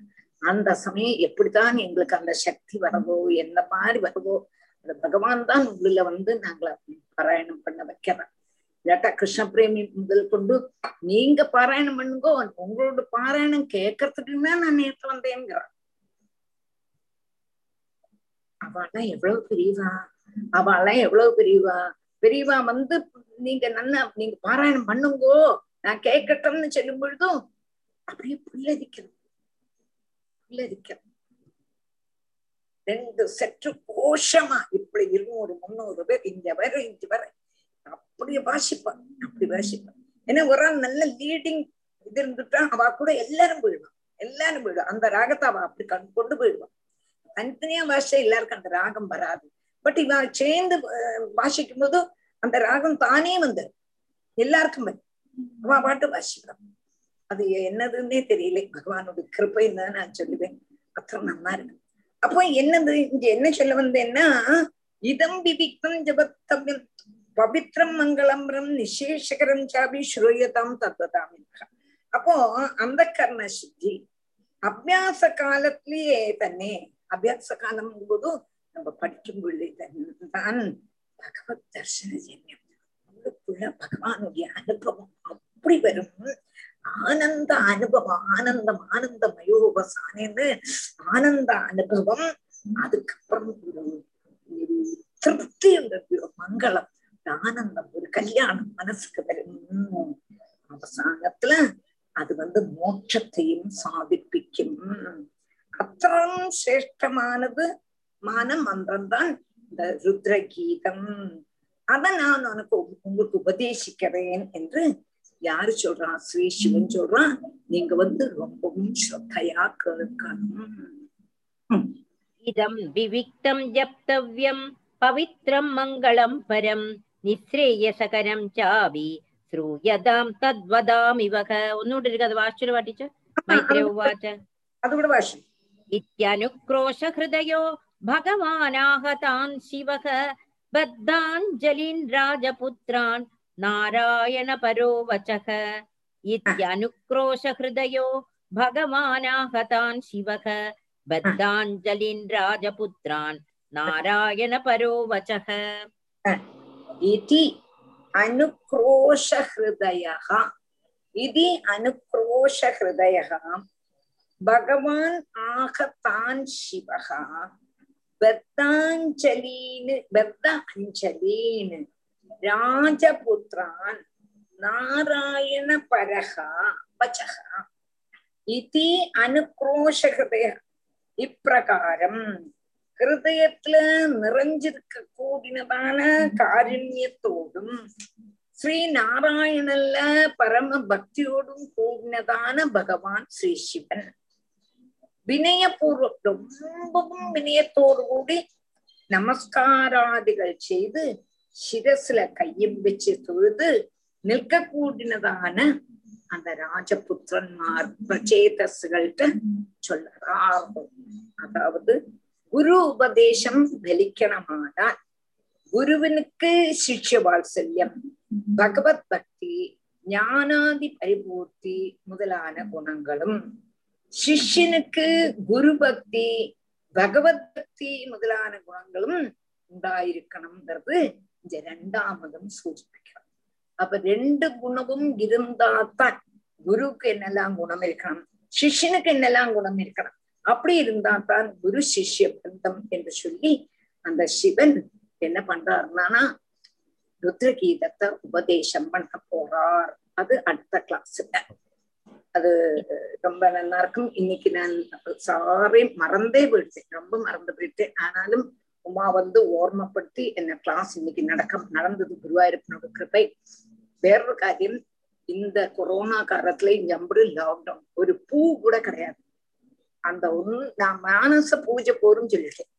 அந்த சமயம் எப்படித்தான் எங்களுக்கு அந்த சக்தி வரவோ என்ன மாதிரி வரவோ அந்த பகவான் தான் உள்ள வந்து நாங்களை பாராயணம் பண்ண வைக்கிறேன். இல்லாட்டா கிருஷ்ண பிரேமி முதல் கொண்டு நீங்க பாராயணம் பண்ணுங்கோ, உங்களோட பாராயணம் கேட்கறதுக்குமே நான் நேற்று வந்தேங்கிறான். அவெல்லாம் எவ்வளவு பெரியவா, அவெல்லாம் எவ்வளவு பெரியவா பெரியவா வந்து நீங்க நல்லா நீங்க பாராயணம் பண்ணுங்கோ நான் கேட்கட்டும்னு சொல்லும் பொழுதும் அப்படியே புல்லரிக்கணும். 2 செட்டு கோஷமா இப்படி 200-300 பேர் இங்க வர இங்க வர அப்படியே வாசிப்பான், அப்படி வாசிப்பான். ஏன்னா ஒரு ஆள் நல்ல லீடிங் இது இருந்துட்டா அவ கூட எல்லாரும் போயிடுவான். அந்த ராகத்தை அவ அப்படி கொண்டு போயிடுவான். தனித்தனியா வாசிச்சா எல்லாருக்கும் அந்த ராகம் வராது. பட் இவ சேர்ந்து வாசிக்கும் போது அந்த ராகம் தானே வந்து எல்லாருக்கும் வரும். அவ பாட்டு வாசிப்பான். அது என்னதுன்னே தெரியல. பகவானோட கிருபைன்னு தான் நான் சொல்லுவேன். அப்புறம் நல்லா இருக்கு. அப்போ என்னது இங்க என்ன சொல்ல வந்தேன்னா, இதம் விவிக்தம் ஜபத்தவ்யம் பவித்ரம் மங்களம்ரம் நிசேஷகரம் சாபி ஸ்ரூயதாம் தத்வதாம். அப்போ அந்த கர்ண சித்தி அபியாச காலத்திலேயே தானே. அபியாச காலம் போது நம்ம படிக்கும் பொழுது தான் பகவத் தர்சன ஜன்யம், நமக்குள்ள பகவானுடைய அனுபவம் அப்படி வரும். ஆனந்த அனுபவம், ஆனந்தமயோபசானேன்னு ஆனந்த அனுபவம். அதுக்கப்புறம் ஒரு திருப்தி, ஒரு மங்களம், ஆனந்தம், ஒரு கல்யாணம் மனசுக்கு வரும். அவசானத்துல அது வந்து மோட்சத்தையும் சாதிப்பிக்கும். அத்தனம் சிரேஷ்டமானது மான மந்திரம் தான் இந்த ருத்ர கீதம். அதை நான் உங்களுக்கு உபதேசிக்கிறேன் என்று யாரு சொல்றா? ஸ்ரீ சிவன் சொல்றான். நீங்க வந்து ரொம்பவும் ஸ்ரத்தையா கேட்கணும். இதம் விவிக்தம் ஜப்தவ்யம் பவித்ரம் மங்களம் பரம் நிஸ்ரேயசகரம் சாவி ஸ்ரூயதாம் தத்வதாம் இவக. ஒன்னுட்டு இருக்கு, அது வாசிச்சு வாட்டிச்ச மைத்ரே உவாச. அது கூட வாசி. இத்யனுக்ரோஷ ஹிருதயோ பகவானாஹதான் சிவக பத்தாஞ்சலின் ராஜபுத்ரான் நாராயண பரோவசக. இத்யனுக்ரோஷ ஹிருதயோ பகவானாஹதான் சிவக பத்தாஞ்சலின் ராஜபுத்ரான் நாராயண பரோவசக. இதி அனுக்ரோஷ ஹிருதயஹ, இதி அனுக்ரோஷ ஹிருதயஹ பகவான் ஆகதான் சிவஹ பத்தாஞ்சலீனு பத்தாஞ்சலீனு ராஜபுத்ரான் நாராயண பரஹா வச்சஹா. இதி அனுக்ரோஷ ஹிருதய, இப்பிரகாரம் ஹிருதயத்துல நிறைஞ்சிருக்க கூடினதான காருண்யத்தோடும் ஸ்ரீ நாராயணல்ல பரம பக்தியோடும் கூடினதான பகவான் ஸ்ரீ சிவன் வினயபூர்வம், ரொம்பவும் வினயத்தோடு கூடி நமஸ்காராதிகள் செய்து சிரசுல கையும் வச்சு தொழுது நிற்க கூடினதான அந்த ராஜபுத்திரன்மார் பிரச்சேதஸ்கள்கிட்ட சொல்றார். அதாவது குரு உபதேசம் பலிக்கணுமானால் குருவினுக்கு சிஷ்ய வாத்சல்யம், பகவத் பக்தி, ஞானாதி பரிபூர்த்தி முதலான குணங்களும், சிஷ்யனுக்கு குரு பக்தி பகவத் பக்தி முதலான குணங்களும் உண்டாயிருக்கணும்ங்கிறது இந்த 2ஆமதும் சூச்சிப்பிக்கிறோம். அப்ப 2 குணமும் இருந்தாத்தான் குருவுக்கு என்னெல்லாம் குணம் இருக்கணும், சிஷ்யனுக்கு என்னெல்லாம் குணம் இருக்கணும், அப்படி இருந்தா தான் குரு சிஷ்ய பந்தம் என்று சொல்லி அந்த சிவன் என்ன பண்றாருனா ருத்ரகீதத்தை உபதேசம் பண்ண போறார். அது அடுத்த கிளாஸ்ல. அது ரொம்ப நல்லா இருக்கும். இன்னைக்கு நான் சாரி மறந்தே போயிட்டேன், ரொம்ப மறந்து போயிட்டேன். ஆனாலும் உமா வந்து ஓர்மப்படுத்தி என்ன கிளாஸ் இன்னைக்கு நடந்தது குருவாயிருப்பனோட கிருபை. வேறொரு காரியம், இந்த கொரோனா காலத்துல எம்படி லாக்டவுன் ஒரு பூ கூட கிடையாது. அந்த ஒண்ணு நான் மானச பூஜை போரும் சொல்லிட்டேன்.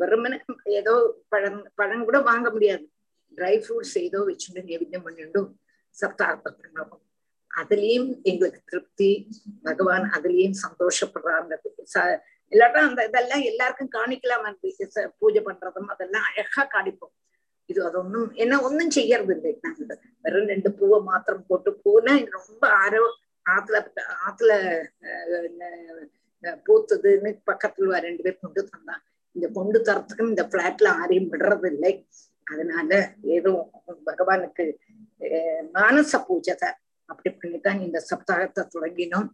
வெறுமனே ஏதோ பழம் கூட வாங்க முடியாது. ட்ரை ஃப்ரூட்ஸ் ஏதோ வச்சுட்டு நைவேத்தியம் பண்ணிட்டும் சப்தார்ப்பணம். அதுலயும் எங்களுக்கு திருப்தி, பகவான் அதுலயும் சந்தோஷப்படுறாங்கிறது. இல்லாட்டா அந்த இதெல்லாம் எல்லாருக்கும் காணிக்கலாம். பூஜை பண்றதும் அதெல்லாம் அழகா காணிப்போம். இது அதொன்னும் என்ன ஒன்னும் செய்யறது இல்லை. நாங்க வெறும் 2 பூவை மாத்திரம் போட்டு பூனா ரொம்ப ஆத்துல பூத்துதுன்னு பக்கத்துல 2 பேர் கொண்டு தந்தான். இந்த கொண்டு தரத்துக்கும் இந்த பிளாட்ல யாரையும் விடுறது இல்லை. அதனால ஏதோ பகவானுக்கு மானச பூஜை அப்படி பண்ணித்தான் இந்த சப்தாகத்தை தொடங்கினோம்.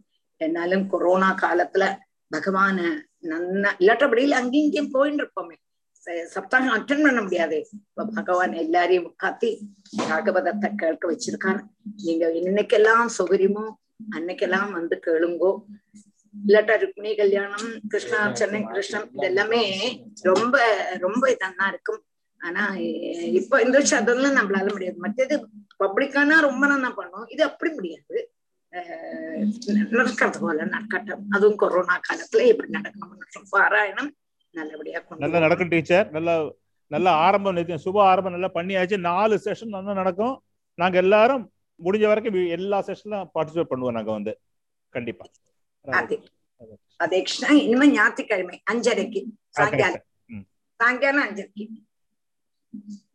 என்னாலும் கொரோனா காலத்துல பகவான நன்னா இல்லாட்டபடியில் அங்கேயும் இங்கேயும் போயிட்டு இருப்போமே. சப்தாகம் அட்டன் பண்ண முடியாது. பகவான் எல்லாரையும் உட்காத்தி பாகவதத்தை கேட்க வச்சிருக்காரு. நீங்க என்னைக்கெல்லாம் சௌகரியமோ அன்னைக்கெல்லாம் வந்து கேளுங்கோ. இல்லாட்டா ருக்மிணி கல்யாணம், கிருஷ்ணார்ச்சனை, கிருஷ்ணம், இதெல்லாமே ரொம்ப ரொம்ப இதன்னா இருக்கும். ஆனா இப்ப இந்த வருஷம் அதெல்லாம் நம்மளால முடியாது. மற்றது பப்ளிக்கானா ரொம்ப நல்லா பண்ணுவோம். இது அப்படி முடியாது. நடக்கிறது போல நடக்கட்டும். அதுவும் கொரோனா காலத்துல எப்படி நடக்கணும்னு பாராயணம் நல்லபடியா நல்லா நடக்கும். டீச்சர் நல்லா நல்ல ஆரம்பம், சுப ஆரம்பம் நல்லா பண்ணியாச்சு. 4 செஷன் நல்லா நடக்கும். நாங்க எல்லாரும் முடிஞ்ச வரைக்கும் எல்லா செஷன்லாம் பார்ட்டிசிபேட் பண்ணுவோம். நாங்க வந்து கண்டிப்பா அதே இனிமே ஞாயிற்றுக்கிழமை 5:30 சாயங்காலம் 5:30